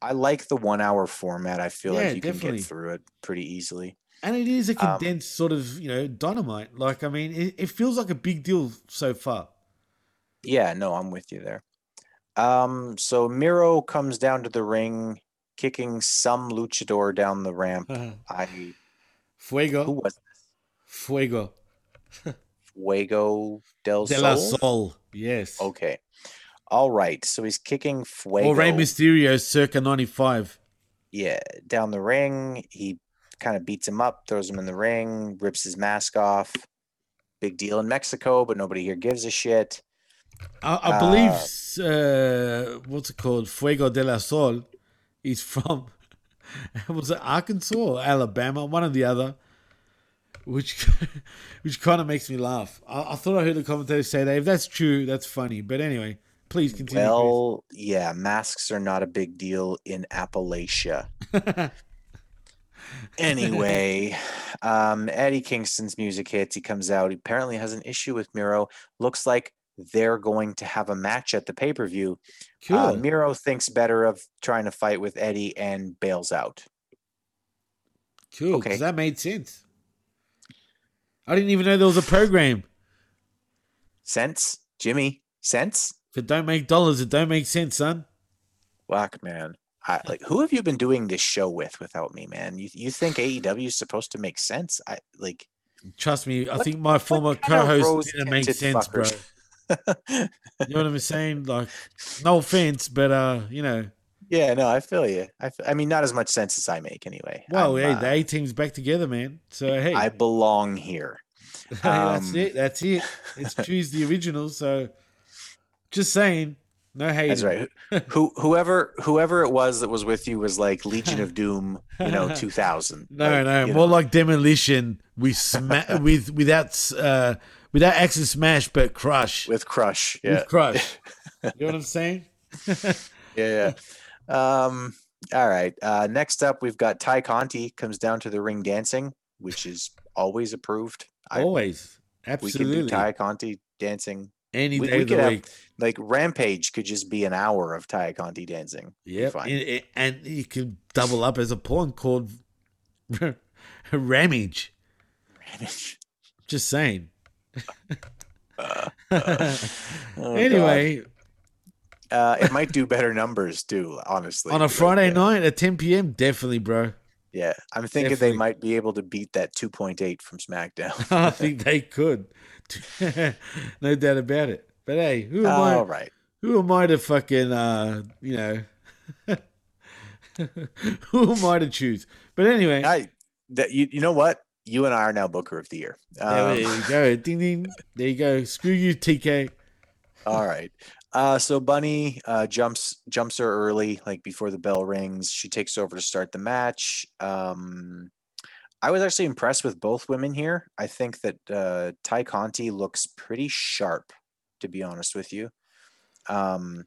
I like the one hour format. I feel yeah, like you definitely. can get through it pretty easily. And it is a condensed um, sort of, you know, Dynamite. Like, I mean, it, it feels like a big deal so far. Yeah, no, I'm with you there. Um, so Miro comes down to the ring, kicking some luchador down the ramp. I Fuego. Who was this? Fuego. Fuego Del Sol. Del Sol. Yes. Okay. All right. So he's kicking Fuego. Or Rey Mysterio circa ninety-five. Yeah. Down the ring. He kind of beats him up, throws him in the ring, rips his mask off. Big deal in Mexico, but nobody here gives a shit. I, I believe, uh, uh, what's it called? Fuego Del Sol. He's from, was it Arkansas or Alabama? One or the other, which which kind of makes me laugh. I, I thought I heard the commentator say that. If that's true, that's funny. But anyway, please continue. Well, please. yeah, masks are not a big deal in Appalachia. Anyway, um, Eddie Kingston's music hits. He comes out. He apparently has an issue with Miro. Looks like they're going to have a match at the pay-per-view. Cool. Uh, Miro thinks better of trying to fight with Eddie and bails out. Cool. Okay. That made sense. I didn't even know there was a program. Sense, Jimmy. Sense. If it don't make dollars, it don't make sense, son. Fuck, man. I, like, who have you been doing this show with without me, man? You you think A E W is supposed to make sense? I like. Trust me, I what, think my former co-host didn't make sense, fuckers. bro. You know what I'm saying? Like, no offense, but uh, you know. Yeah, no, I feel you. I, feel, I mean, not as much sense as I make, anyway. Well, hey, uh, the A team's back together, man. So hey, I belong here. Um, that's it. That's it. It's choose the original. So, just saying, no hate. That's right. Who, whoever, whoever it was that was with you was like Legion of Doom, you know, two thousand. No, like, no, more know. like Demolition. We sma- with without. Uh, Without axe and smash, but crush. With crush, yeah. With crush. You know what I'm saying? yeah, yeah. Um, all right. Uh, next up, we've got Ty Conti comes down to the ring dancing, which is always approved. Always. I, Absolutely. We can do Ty Conti dancing. Any we, day we of the have, week. Like, Rampage could just be an hour of Ty Conti dancing. Yeah. And, and you could double up as a porn called Ramage. Ramage. Just saying. uh, uh, oh anyway, uh, it might do better numbers too. Honestly, on a Friday yeah. night at ten p.m., definitely, bro. Yeah, I'm thinking Definitely. They might be able to beat that two point eight from SmackDown. I think they could. No doubt about it. But hey, who am All I? Right. Who am I to fucking, uh, you know, who am I to choose? But anyway. I, that, you, you know what? You and I are now Booker of the Year. Um, there you go. Ding, ding. There you go. Screw you, T K. All right. Uh, so Bunny uh, jumps jumps her early, like before the bell rings. She takes over to start the match. Um, I was actually impressed with both women here. I think that uh, Ty Conti looks pretty sharp, to be honest with you. Um,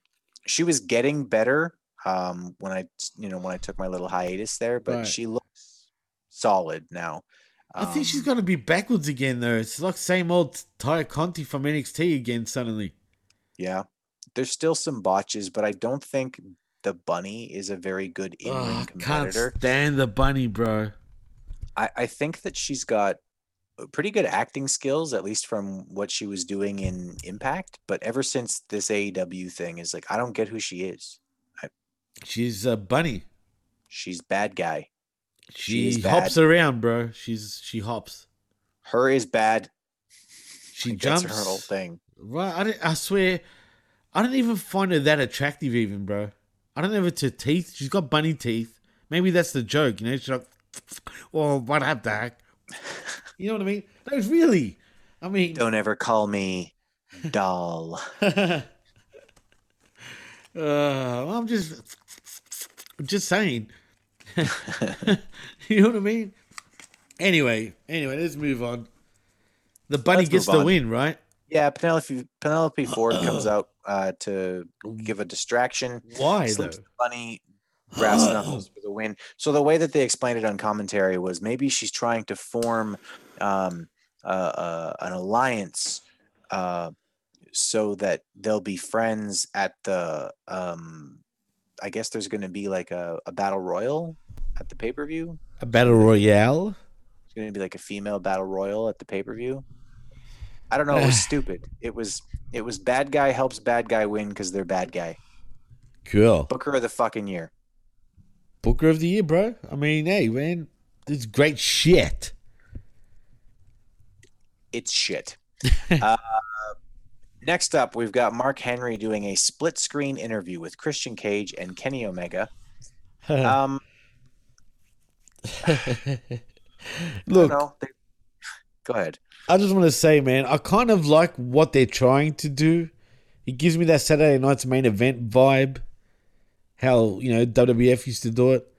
she was getting better um, when I, you know, when I took my little hiatus there, but right. she looks solid now. I um, think she's going to be backwards again, though. It's like same old Ty Conti from N X T again suddenly. Yeah. There's still some botches, but I don't think the Bunny is a very good in-ring oh, competitor. I can't stand the Bunny, bro. I, I think that she's got pretty good acting skills, at least from what she was doing in Impact. But ever since this A E W thing is like, I don't get who she is. I, she's a bunny. She's bad guy. She, she hops bad. around, bro. She's she hops. Her is bad. She like, jumps. That's her whole thing. Right. I, didn't, I swear. I don't even find her that attractive even, bro. I don't know if it's her teeth. She's got bunny teeth. Maybe that's the joke, you know? She's like, well, what have that? You know what I mean? No, really. I mean... Don't ever call me doll. uh, I'm just... I'm just saying. You know what I mean? Anyway. Anyway, let's move on. The bunny let's gets the win, right? Yeah, Penelope Penelope Ford comes out uh, to give a distraction. Why though? The bunny grabs knuckles for the win. So the way that they explained it on commentary was maybe she's trying to form um, uh, uh, an alliance uh, so that they'll be friends at the. Um, I guess there's going to be like a, a battle royal at the pay per view. A battle royale. It's going to be like a female battle royal at the pay per view. I don't know. It was stupid. It was it was bad guy helps bad guy win because they're bad guy. Cool. Booker of the fucking year. Booker of the year, bro. I mean, hey, man, it's great shit. It's shit. uh, next up, we've got Mark Henry doing a split screen interview with Christian Cage and Kenny Omega. um, Look. They- Go ahead. I just want to say, man, I kind of like what they're trying to do. It gives me that Saturday night's main event vibe, how, you know, W W F used to do it.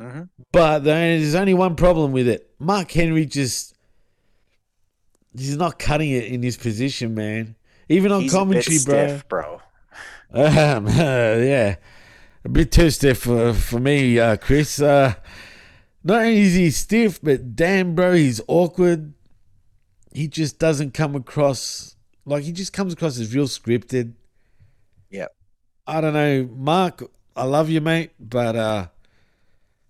Uh-huh. But there's only one problem with it. Mark Henry just, he's not cutting it in his position, man. Even on he's commentary, a bit stiff, bro. bro. Um, uh, yeah. A bit too stiff for, for me, uh, Chris. Uh, not only is he stiff, but damn, bro, he's awkward. He just doesn't come across like he just comes across as real scripted. Yeah. I don't know, Mark, I love you, mate, but uh,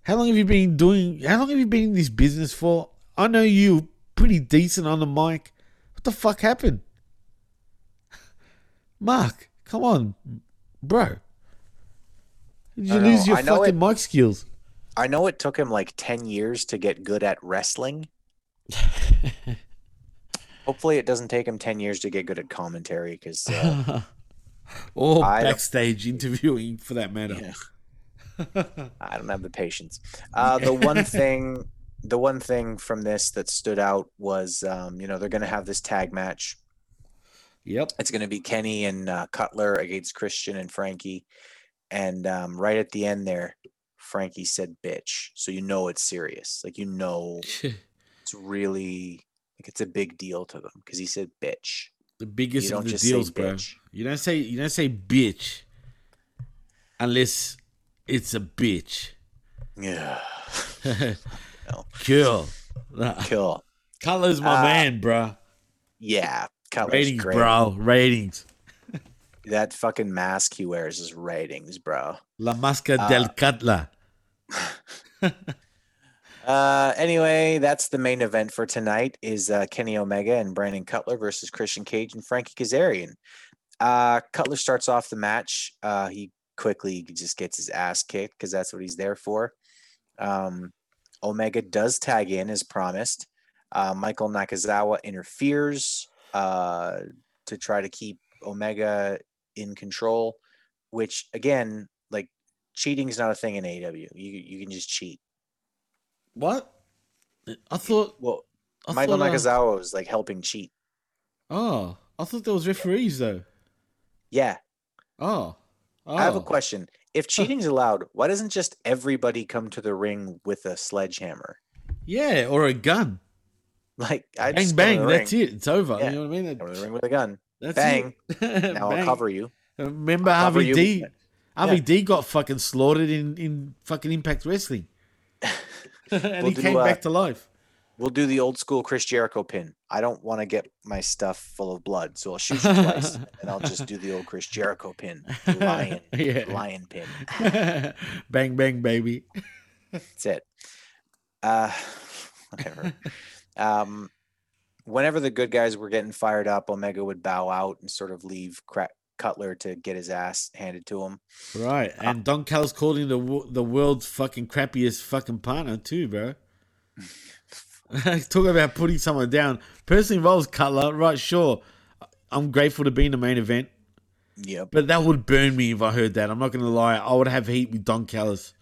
how long have you been doing how long have you been in this business for? I know you pretty decent on the mic. What the fuck happened? Mark, come on, bro. Did you lose know. your I fucking it, mic skills? I know it took him like ten years to get good at wrestling. Hopefully it doesn't take him ten years to get good at commentary because uh, or I backstage interviewing for that matter. Yeah. I don't have the patience. Uh, the one thing, the one thing from this that stood out was, um, you know, they're going to have this tag match. Yep, it's going to be Kenny and uh, Cutler against Christian and Frankie, and um, right at the end there, Frankie said "bitch," so you know it's serious. Like you know, it's really. Like it's a big deal to them because he said bitch. The biggest of the deals, bro. You don't say you don't say bitch unless it's a bitch. Yeah. No. Cool. Cool. Cutler's my uh, man, bro. Yeah. Cutler's ratings, great. bro. Ratings. That fucking mask he wears is ratings, bro. La masca uh, del Cutler. Uh, anyway, that's the main event for tonight is uh, Kenny Omega and Brandon Cutler versus Christian Cage and Frankie Kazarian. Uh, Cutler starts off the match. Uh, he quickly just gets his ass kicked because that's what he's there for. Um, Omega does tag in as promised. Uh, Michael Nakazawa interferes uh, to try to keep Omega in control, which again, like, cheating is not a thing in A E W. You you can just cheat. What? I thought. Well, I Michael thought, Nakazawa uh... was like helping cheat. Oh, I thought there was referees though. Yeah. Oh. oh. I have a question. If cheating's allowed, why doesn't just everybody come to the ring with a sledgehammer? Yeah, or a gun. Like, I bang, just bang, that's it. It's over. Yeah. You know what I mean? Go to the ring with a gun. That's bang. It. Now bang. I'll cover you. Remember I'll R V D? You. R V D yeah. got fucking slaughtered in, in fucking Impact Wrestling. and we'll he do, came uh, back to life. We'll do the old school Chris Jericho pin. I don't want to get my stuff full of blood, so I'll shoot you twice, and I'll just do the old Chris Jericho pin, the lion, yeah. lion pin. Bang, bang, baby. That's it. Uh, whatever. um, whenever the good guys were getting fired up, Omega would bow out and sort of leave cra- Cutler to get his ass handed to him. Right, and uh, Don Callis called him the the world's fucking crappiest fucking partner too, bro. Talk about putting someone down. Person involves Cutler, right? Sure, I'm grateful to be in the main event. Yeah, but that would burn me if I heard that. I'm not gonna lie. I would have heat with Don Callis.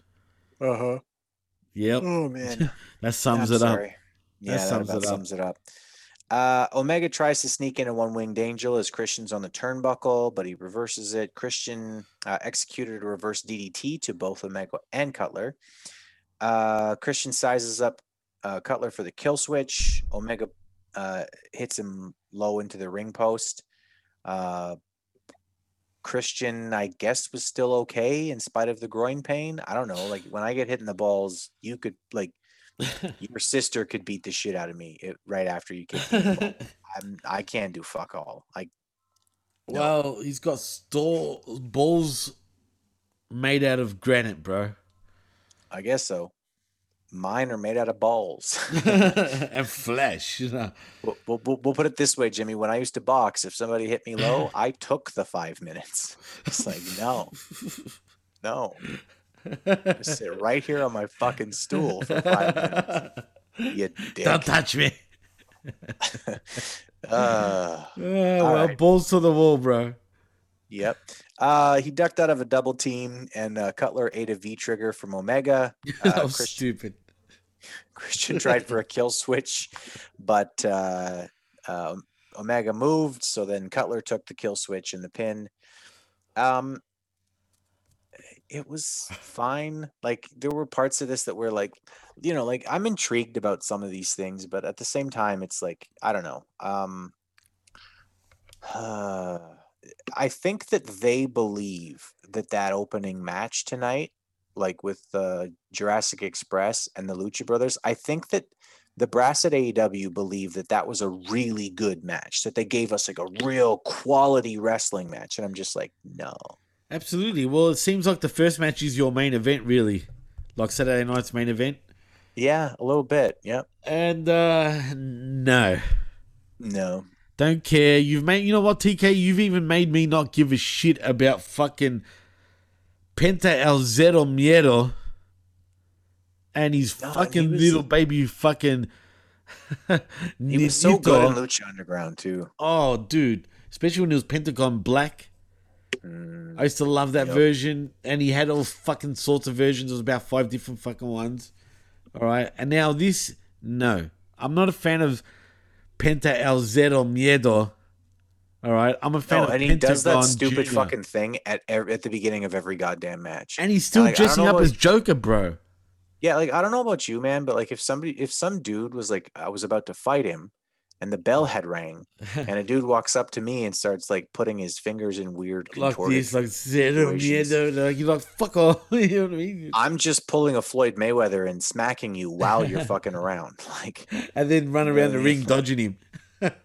Uh huh. Yep. Oh man, that sums I'm it sorry. up. Yeah, that, that sums, about it sums it up. Uh, Omega tries to sneak in a one-winged angel as Christian's on the turnbuckle, but he reverses it. Christian uh, executed a reverse D D T to both Omega and Cutler. Uh, Christian sizes up Uh, Cutler for the kill switch. Omega uh, hits him low into the ring post. Uh, Christian, I guess, was still okay in spite of the groin pain. I don't know. Like, when I get hit in the balls, you could, like, your sister could beat the shit out of me it, right after you kick me in the ball. I'm, I can't do fuck all. Like, no. Well, he's got store balls made out of granite, bro. I guess so. Mine are made out of balls and flesh. You know? we'll, we'll, we'll put it this way, Jimmy. When I used to box, if somebody hit me low, I took the five minutes. It's like, no, no. Just sit right here on my fucking stool for five minutes. You dick. Don't touch me. uh, yeah, well, right. Balls to the wall, bro. Yep. Uh, he ducked out of a double team, and uh, Cutler ate a V trigger from Omega. Uh, that was Christian, stupid. Christian tried for a kill switch, but uh, uh, Omega moved. So then Cutler took the kill switch and the pin. Um, it was fine. Like, there were parts of this that were like, you know, like, I'm intrigued about some of these things, but at the same time, it's like, I don't know. Um, uh, I think that they believe that that opening match tonight, like with the uh, Jurassic Express and the Lucha Brothers, I think that the brass at A E W believe that that was a really good match, that they gave us like a real quality wrestling match. And I'm just like, no. Absolutely. Well, it seems like the first match is your main event, really. Like Saturday night's main event. Yeah, a little bit. Yep. And uh, no. No. Don't care. You've made, you know what, T K? You've even made me not give a shit about fucking Penta El Zero Miedo and his no, fucking and little was, baby fucking. He was so good in Lucha Underground, too. Oh, dude. Especially when he was Pentagon Black. Mm, I used to love that yep. version. And he had all fucking sorts of versions. It was about five different fucking ones. All right. And now this, no. I'm not a fan of Penta El Zero Miedo. All right, I'm a fan no, of and he Pentagon does that stupid Junior fucking thing at every, at the beginning of every goddamn match. And he's still and like, dressing up as Joker, bro. Yeah, like, I don't know about you, man, but like, if somebody, if some dude was like, I was about to fight him, and the bell had rang, and a dude walks up to me and starts like putting his fingers in weird contortions. Like this, like Zero Miedo, like, you're like, fuck off. You know what I mean? I'm just pulling a Floyd Mayweather and smacking you while you're fucking around, like, and then run around the ring dodging him.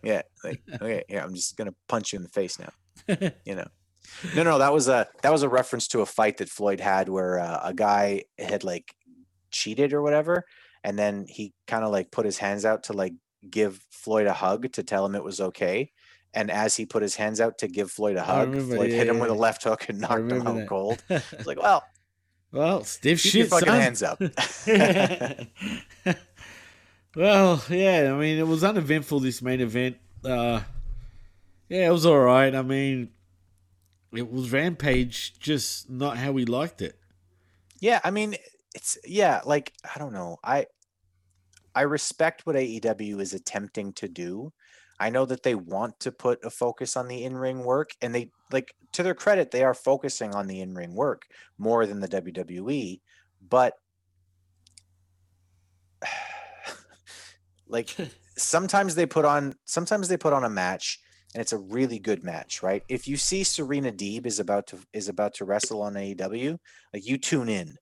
Yeah, like, okay, yeah, I'm just gonna punch you in the face now. You know, no, no, that was a that was a reference to a fight that Floyd had where uh, a guy had like cheated or whatever, and then he kind of like put his hands out to like give Floyd a hug to tell him it was okay, and as he put his hands out to give Floyd a hug, remember, Floyd yeah, hit him yeah. with a left hook and knocked him out that. cold. It's like, well, Well, stiff Keep shit, your fucking son. hands up. Well, yeah, I mean, it was uneventful, this main event. Uh, yeah, it was all right. I mean, it was Rampage, just not how we liked it. Yeah, I mean, it's, yeah, like, I don't know. I I respect what A E W is attempting to do. I know that they want to put a focus on the in-ring work, and they, like, to their credit, they are focusing on the in-ring work more than the W W E, but like sometimes they put on, sometimes they put on a match and it's a really good match, right? If you see Serena Deeb is about to, is about to wrestle on A E W, like, you tune in.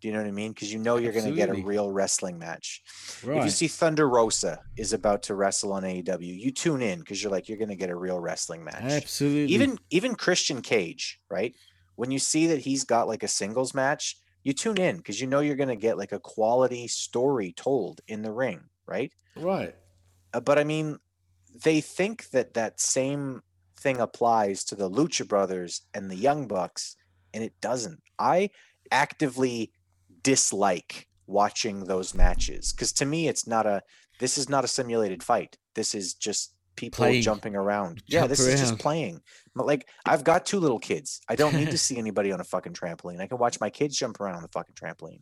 Do you know what I mean? Because you know you're going to get a real wrestling match. Right. If you see Thunder Rosa is about to wrestle on A E W, you tune in because you're like, you're going to get a real wrestling match. Absolutely. Even even Christian Cage, right? When you see that he's got like a singles match, you tune in because you know you're going to get like a quality story told in the ring, right? Right. Uh, but I mean, they think that that same thing applies to the Lucha Brothers and the Young Bucks, and it doesn't. I actively dislike watching those matches because to me it's not a this is not a simulated fight. This is just people playing. jumping around Jump yeah this around. is just playing. But like, I've got two little kids. I don't need to see anybody on a fucking trampoline. I can watch my kids jump around on the fucking trampoline.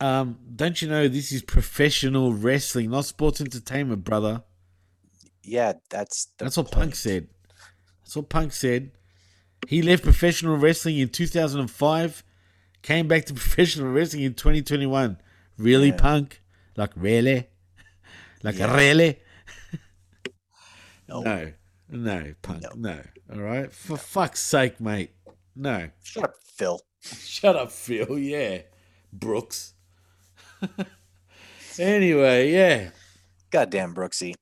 Um don't you know this is professional wrestling, not sports entertainment, brother? Yeah, that's that's what point. Punk said that's what Punk said. He left professional wrestling in two thousand five, came back to professional wrestling in twenty twenty-one. Really, yeah. Punk? Like, really? Like, yeah. really? no. no. No, Punk. No. no. All right? For no. fuck's sake, mate. No. Shut up, Phil. Shut up, Phil. Yeah. Brooks. Anyway, yeah. Goddamn Brooksy.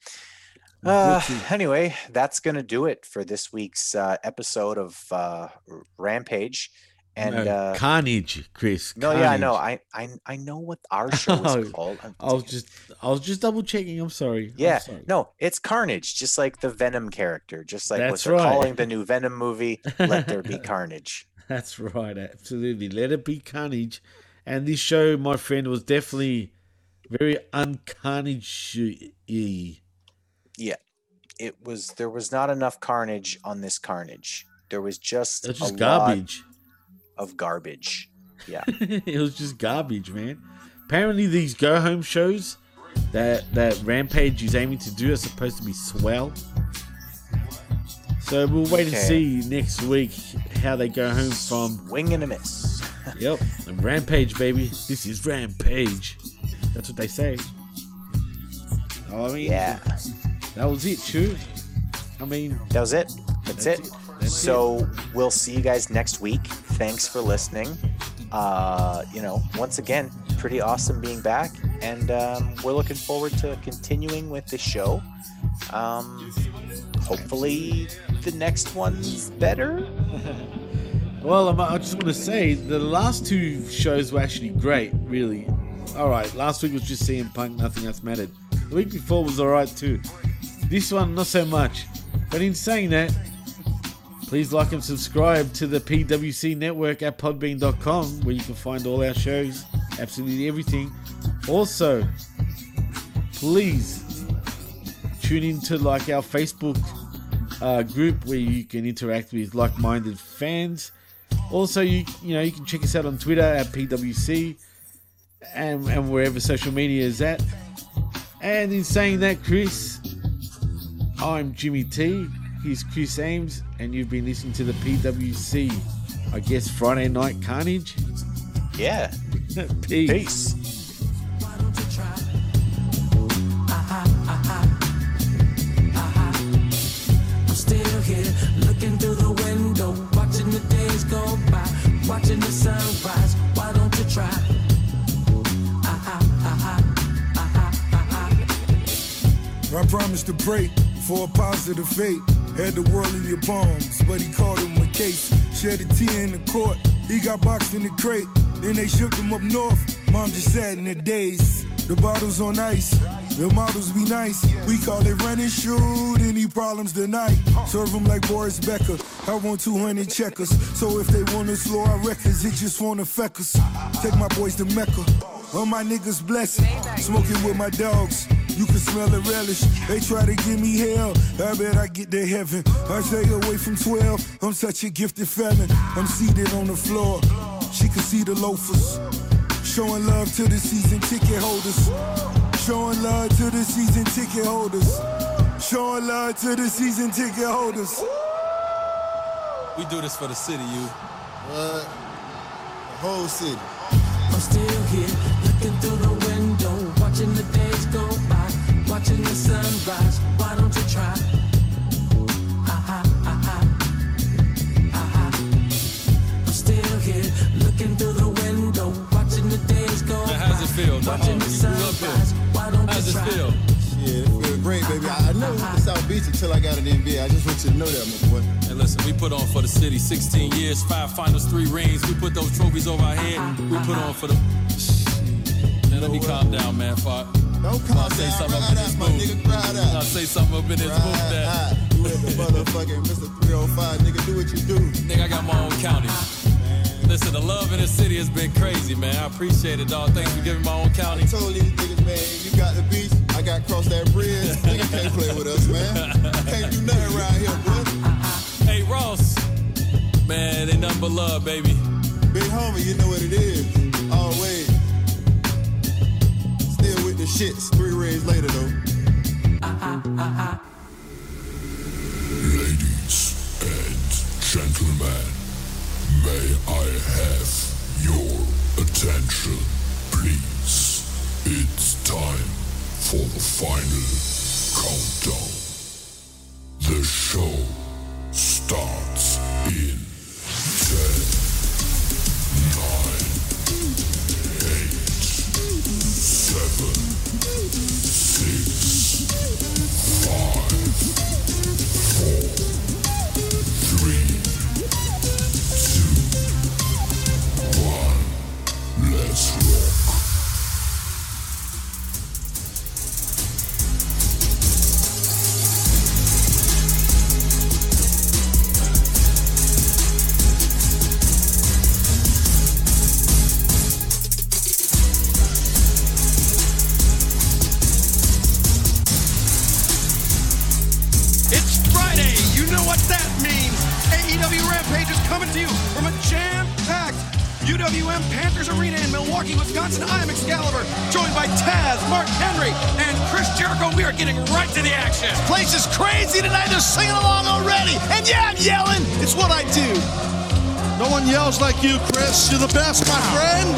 Uh, anyway, that's going to do it for this week's uh, episode of uh, Rampage. And no, uh, Carnage, Chris. No, Carnage. yeah, I know. I, I, I know what our show is called. I was just, I was just double checking. I'm sorry. Yeah, I'm sorry. No, it's Carnage, just like the Venom character, just like That's what they're right. calling the new Venom movie. Let there be Carnage. That's right, absolutely. Let it be Carnage. And this show, my friend, was definitely very un-Carnage-y. Yeah, it was. There was not enough Carnage on this Carnage. There was just it's just a garbage. Lot of garbage. Yeah. It was just garbage, man. Apparently these go home shows that that Rampage is aiming to do are supposed to be swell, so we'll wait okay. and see next week how they go home from wing and a miss. Yep. And Rampage, baby, this is Rampage. That's what they say. I mean, yeah, that was it too. I mean, that was it. That's, that's it, it. So we'll see you guys next week. Thanks for listening. Uh, you know, once again, pretty awesome being back. And um, we're looking forward to continuing with the show. Um, hopefully the next one's better. Well, I'm, I just want to say the last two shows were actually great, really. All right, last week was just C M Punk, nothing else mattered. The week before was all right too. This one, not so much. But in saying that, please like and subscribe to the P W C network at podbean dot com, where you can find all our shows, absolutely everything. Also, please tune in to like our Facebook uh, group, where you can interact with like-minded fans. Also, you you know you can check us out on Twitter at P W C and, and wherever social media is at. And in saying that, Chris, I'm Jimmy T. He's Chris Ames, and you've been listening to the P W C, I guess, Friday Night Carnage. Yeah. Peace. Peace. I promise to break for a positive fate. Had the world in your palms, but he called him a case. Shed a tear in the court, he got boxed in the crate. Then they shook him up north, mom just sat in a daze. The bottles on ice, The models be nice, we call it run and shoot, any problems tonight. Serve them like Boris Becker, I want two hundred checkers. So if they wanna slow our records, it just won't affect us. Take my boys to Mecca, all my niggas blessing. Smoking with my dogs, you can smell the relish. They try to give me hell, I bet I get to heaven. I stay away from twelve, I'm such a gifted felon. I'm seated on the floor, she can see the loafers. Showing love to the season ticket holders. Showing love to the season ticket holders. Showing love to the season ticket holders. We do this for the city, you. What? The whole city. I'm still here, looking through the window, watching the days go by, watching the sunrise. Why don't you try? Aha, aha, aha. I'm still here, looking through the window, watching the days go by. Now how's it feel, the homie? You grew up here. How's it feel? Yeah, it feels great, baby. I knew it was South Beach until I got in the N B A. I just want you to know that, my boy. And listen, we put on for the city. sixteen years, five finals, three rings. We put those trophies over our head. We put on for the... Man, let me calm down, man. Fuck. Don't calm down. I'll say something up in this booth. I'll say something up in this booth that... You with the motherfucking Mister three oh five, nigga. Do what you do. Nigga, I got my own county. Listen, the love in the city has been crazy, man. I appreciate it, dog. Thanks for giving my own county. I told you niggas, man, you got the beach. I got crossed that bridge. Nigga can't play with us, man. Can't do nothing around here, bro. Hey, Ross. Man, ain't nothing but love, baby. Big homie, you know what it is. Always. Still with the shits. Three rings later, though. Uh-uh, uh-uh. Ladies and gentlemen. May I have your attention, please? It's time for the final countdown. The show starts in ten, nine, eight, seven, six, five, four, three, let's rock. It's Friday. You know what that means. A E W Rampage is coming to you from a jam-packed U W M Panthers Arena in Milwaukee, Wisconsin. I am Excalibur, joined by Taz, Mark Henry, and Chris Jericho. We are getting right to the action. This place is crazy tonight. They're singing along already. And yeah, I'm yelling. It's what I do. No one yells like you, Chris. You're the best, my friend.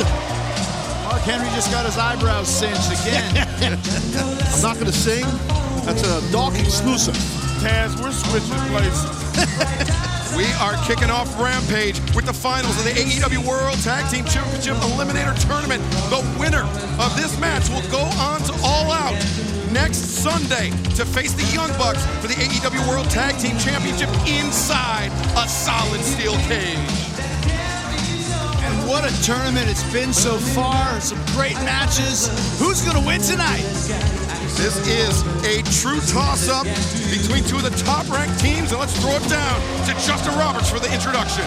Mark Henry just got his eyebrows singed again. I'm not going to sing. That's a Doc exclusive. Taz, we're switching places. We are kicking off Rampage with the finals of the A E W World Tag Team Championship Eliminator Tournament. The winner of this match will go on to All Out next Sunday to face the Young Bucks for the A E W World Tag Team Championship inside a solid steel cage. And what a tournament it's been so far. Some great matches. Who's going to win tonight? This is a true toss-up between two of the top-ranked teams, and let's throw it down to Justin Roberts for the introductions.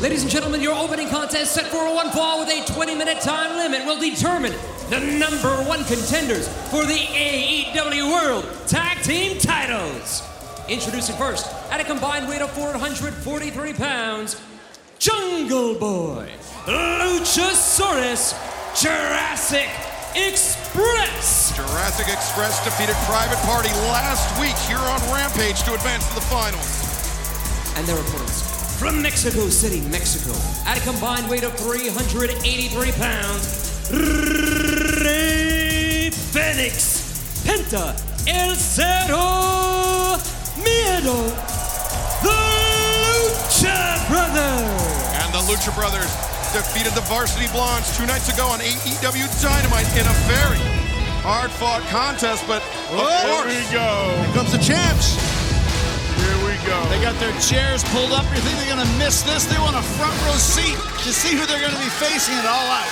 Ladies and gentlemen, your opening contest set for one fall with a twenty-minute time limit will determine the number one contenders for the A E W World Tag Team titles. Introducing first, at a combined weight of four hundred forty-three pounds, Jungle Boy, Luchasaurus, Jurassic Express! Jurassic Express defeated Private Party last week here on Rampage to advance to the finals. And their opponents from Mexico City, Mexico, at a combined weight of three hundred eighty-three pounds, Rey Fenix, Penta El Zero Miedo, the Lucha Brothers! And the Lucha Brothers defeated the Varsity Blondes two nights ago on A E W Dynamite in a very hard-fought contest, but of course. Here we go. Here comes the champs. Here we go. They got their chairs pulled up. You think they're going to miss this? They want a front row seat to see who they're going to be facing at All Out.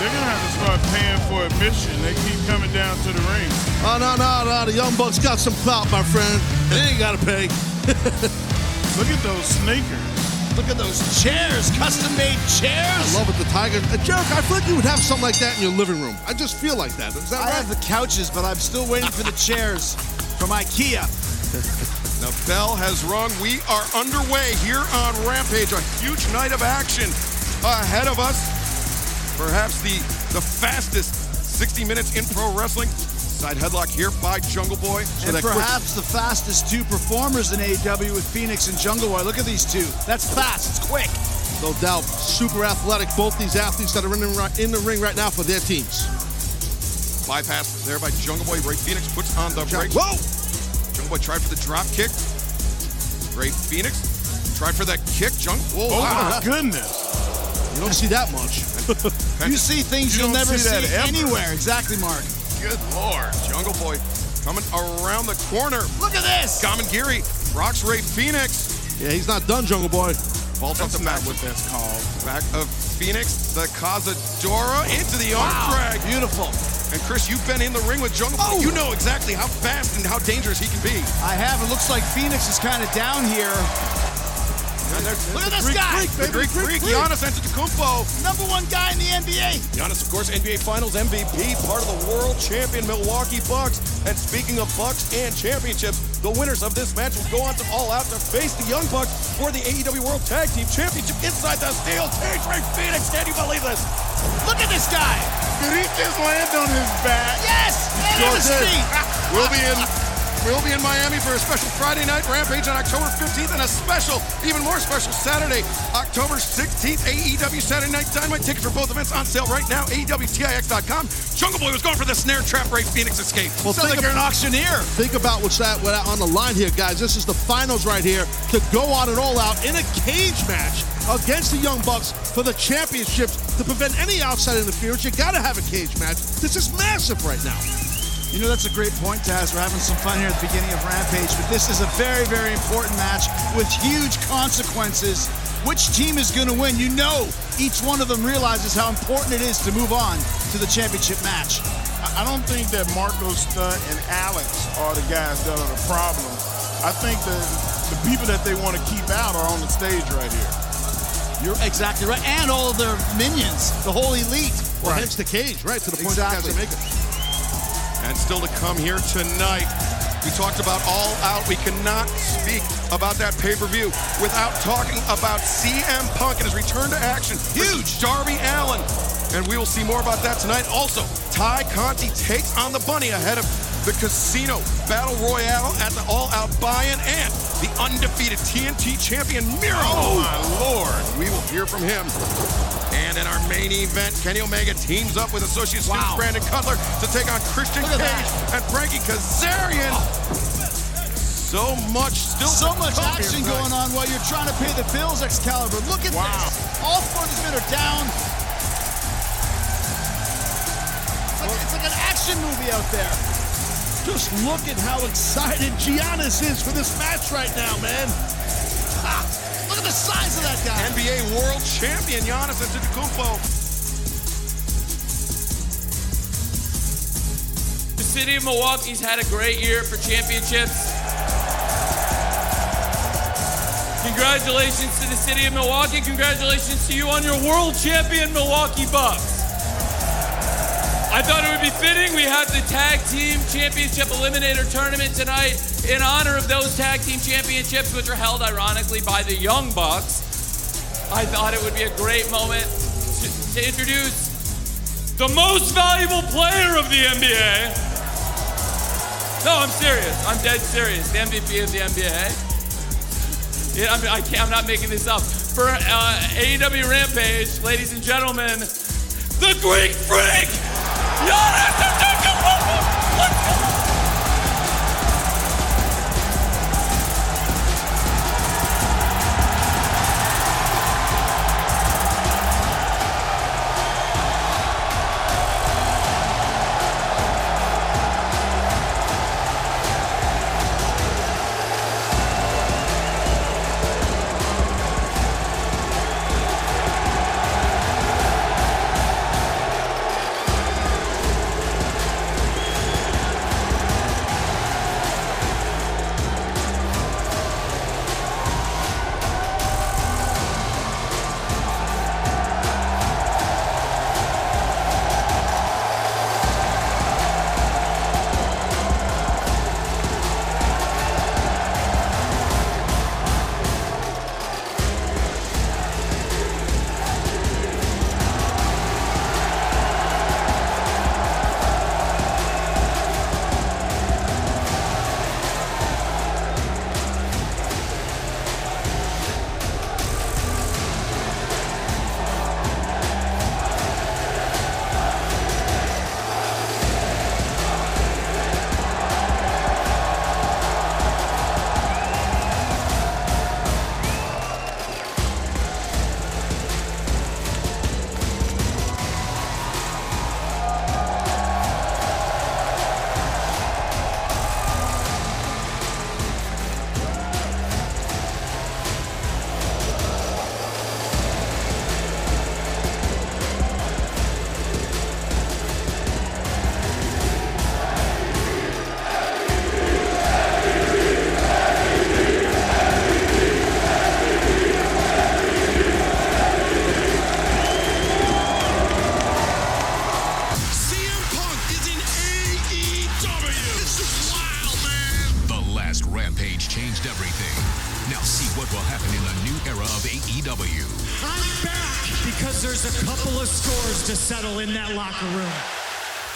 They're going to have to start paying for admission. They keep coming down to the ring. Oh, no, no, no. The Young Bucks got some clout, my friend. They ain't got to pay. Look at those sneakers. Look at those chairs, custom-made chairs. I love it, the Tiger. Uh, Jericho, I feel like you would have something like that in your living room. I just feel like that. Is that I right? have the couches, but I'm still waiting for the chairs from IKEA. The bell has rung. We are underway here on Rampage. A huge night of action ahead of us. Perhaps the, the fastest sixty minutes in pro wrestling. Side headlock here by Jungle Boy. So and perhaps quick. The fastest two performers in A E W with Phoenix and Jungle Boy. Look at these two. That's fast. It's quick. No doubt. Super athletic. Both these athletes that are in the, in the ring right now for their teams. Bypass there by Jungle Boy. Ray Phoenix puts on the break. Whoa! Jungle Boy tried for the drop kick. Ray Phoenix tried for that kick. Jungle. Whoa, oh, wow. My goodness. You don't see that much. You see things you you'll never see, see anywhere. Ever. Exactly, Mark. Good Lord. Jungle Boy coming around the corner. Look at this. Kamangiri rocks Ray Phoenix. Yeah, he's not done, Jungle Boy. Balls that's off the back. Not what that's called. Back of Phoenix, the Cazadora into the arm wow. drag. Beautiful. And Chris, you've been in the ring with Jungle Boy. Oh. You know exactly how fast and how dangerous he can be. I have. It looks like Phoenix is kind of down here. And there's, there's Look at this Greek guy! Freak, the Greek Freak, Giannis Antetokounmpo. Number one guy in the N B A. Giannis, of course, N B A Finals M V P, part of the world champion Milwaukee Bucks. And speaking of Bucks and championships, the winners of this match will go on to All Out to face the Young Bucks for the A E W World Tag Team Championship inside the steel cage. Ray Phoenix, can you believe this? Look at this guy! Did he just land on his back? Yes! And on his feet! We'll be in... We'll be in Miami for a special Friday night Rampage on October fifteenth and a special, even more special Saturday, October sixteenth, A E W Saturday Night Dynamite. Tickets for both events on sale right now, A E W T I X dot com. Jungle Boy was going for the snare trap, Ray Phoenix escaped. Well, sounds like you're an auctioneer. Think about what's that, what on the line here, guys. This is the finals right here to go on and all out in a cage match against the Young Bucks for the championships to prevent any outside interference. You got to have a cage match. This is massive right now. You know, that's a great point, Taz. We're having some fun here at the beginning of Rampage, but this is a very, very important match with huge consequences. Which team is going to win? You know, each one of them realizes how important it is to move on to the championship match. I don't think that Marco Stunt and Alex are the guys that are the problem. I think the, the people that they want to keep out are on the stage right here. You're exactly right. And all of their minions, the whole elite. Well, right. Hence the cage, right, to the point exactly. That Taz and still to come here tonight. We talked about All Out. We cannot speak about that pay-per-view without talking about C M Punk and his return to action. Huge! Darby Allin. And we will see more about that tonight. Also, Ty Conti takes on the Bunny ahead of the Casino Battle Royale at the All Out buy-in and the undefeated T N T champion Miro. Oh, my Lord. We will hear from him. And in our main event, Kenny Omega teams up with Associate wow. Brandon Cutler to take on Christian Cage that. and Frankie Kazarian. Oh. So much still So much action going on while you're trying to pay the bills, Excalibur. Look at wow. this. All four of these men are down. It's like, it's like an action movie out there. Just look at how excited Giannis is for this match right now, man. Ah. Look at the size of that guy. N B A world champion, Giannis Antetokounmpo. The city of Milwaukee's had a great year for championships. Congratulations to the city of Milwaukee. Congratulations to you on your world champion Milwaukee Bucks. I thought it would be fitting. We have the Tag Team Championship Eliminator Tournament tonight in honor of those Tag Team Championships, which are held, ironically, by the Young Bucks. I thought it would be a great moment to, to introduce the most valuable player of the N B A. No, I'm serious. I'm dead serious. The M V P of the N B A. Yeah, I'm, I can't, I'm not making this up. For uh, A E W Rampage, ladies and gentlemen, the Greek Freak! Giannis Antetokounmpo! Let's go! Rampage changed everything. Now see what will happen in the new era of A E W. I'm back because there's a couple of scores to settle in that locker room.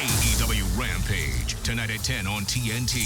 A E W Rampage, tonight at ten on T N T.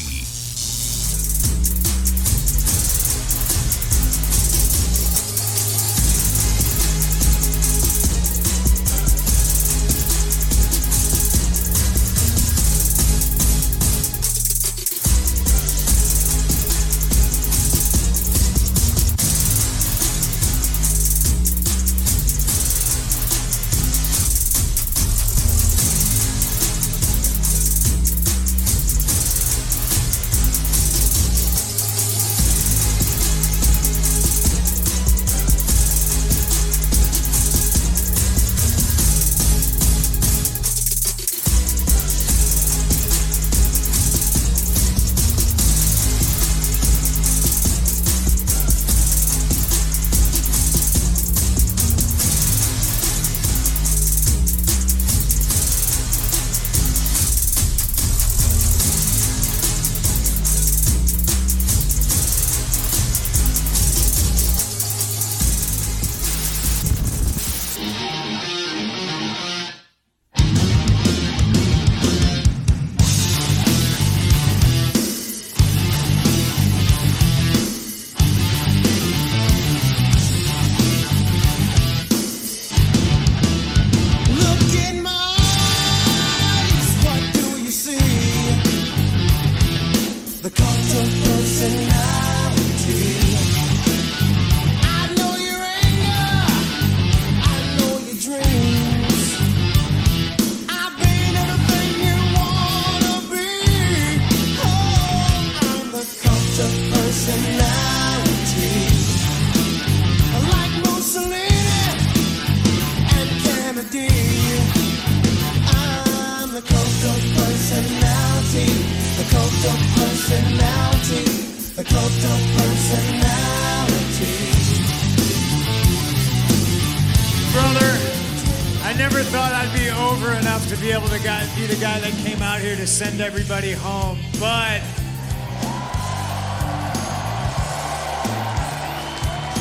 To send everybody home, but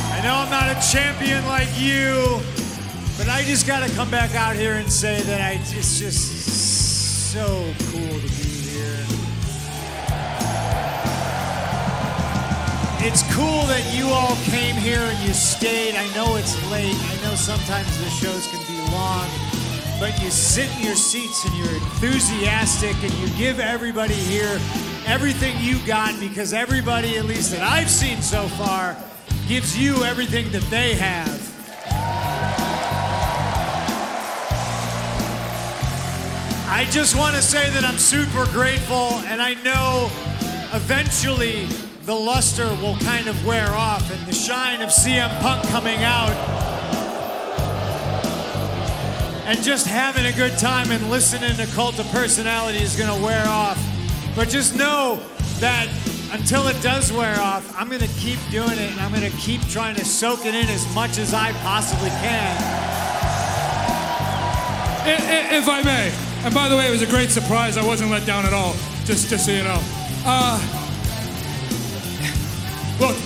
I know I'm not a champion like you, but I just gotta come back out here and say that I, it's just so cool to be here. It's cool that you all came here and you stayed. I know it's late. I know sometimes the shows can be long, but you sit in your seats and you're enthusiastic and you give everybody here everything you got, because everybody, at least that I've seen so far, gives you everything that they have. I just want to say that I'm super grateful, and I know eventually the luster will kind of wear off and the shine of C M Punk coming out and just having a good time and listening to Cult of Personality is gonna wear off. But just know that until it does wear off, I'm gonna keep doing it and I'm gonna keep trying to soak it in as much as I possibly can. If I may, and by the way, it was a great surprise. I wasn't let down at all, just, just so you know. Uh, look,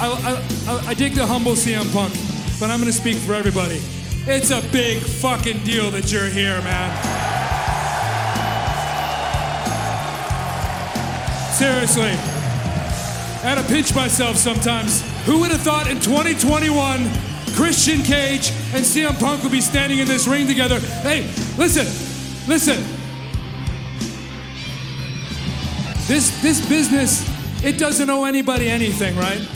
I, I, I dig the humble C M Punk, but I'm gonna speak for everybody. It's a big fucking deal that you're here, man. Seriously. I had to pinch myself sometimes. Who would have thought in twenty twenty-one, Christian Cage and C M Punk would be standing in this ring together? Hey, listen, listen. This, this business, it doesn't owe anybody anything, right?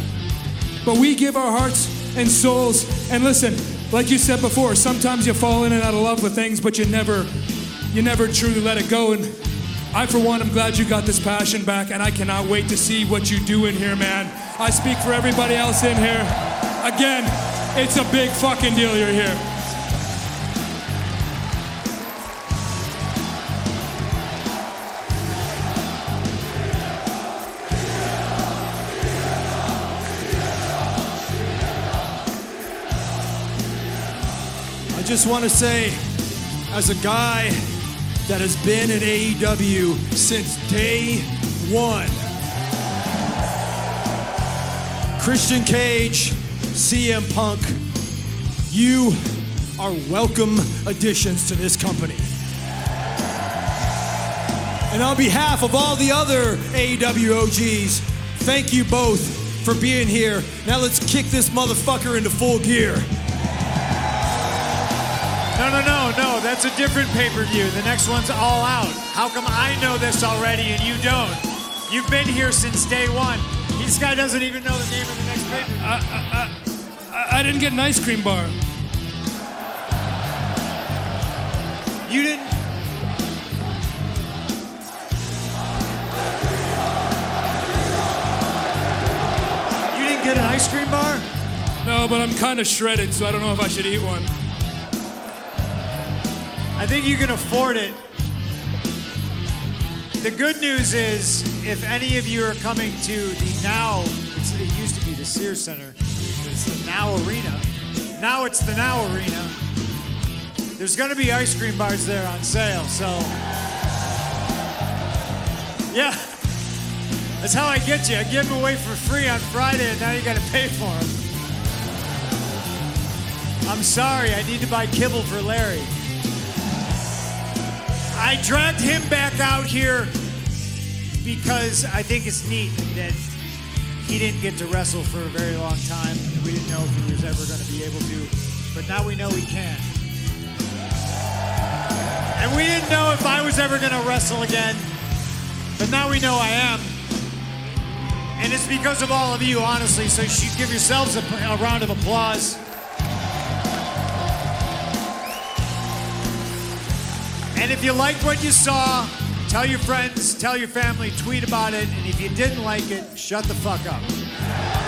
But we give our hearts and souls, and listen, like you said before, sometimes you fall in and out of love with things, but you never, you never truly let it go. And I, for one, I'm glad you got this passion back, and I cannot wait to see what you do in here, man. I speak for everybody else in here. Again, it's a big fucking deal you're here. Just want to say, as a guy that has been at A E W since day one, Christian Cage, C M Punk, you are welcome additions to this company. And on behalf of all the other A E W O Gs, thank you both for being here. Now let's kick this motherfucker into full gear. No, no, no, no, that's a different pay-per-view. The next one's All Out. How come I know this already and you don't? You've been here since day one. This guy doesn't even know the name of the next pay-per-view. I, I, I, I didn't get an ice cream bar. You didn't? You didn't get an ice cream bar? No, but I'm kind of shredded, so I don't know if I should eat one. I think you can afford it. The good news is, if any of you are coming to the Now, it's, it used to be the Sears Center, it's the Now Arena. Now it's the Now Arena. There's gonna be ice cream bars there on sale, so. Yeah, that's how I get you. I give them away for free on Friday, and now you gotta pay for them. I'm sorry, I need to buy kibble for Larry. I dragged him back out here because I think it's neat that he didn't get to wrestle for a very long time. We didn't know if he was ever going to be able to, but now we know he can. And we didn't know if I was ever going to wrestle again, but now we know I am. And it's because of all of you, honestly, so you should give yourselves a, a round of applause. And if you liked what you saw, tell your friends, tell your family, tweet about it, and if you didn't like it, shut the fuck up.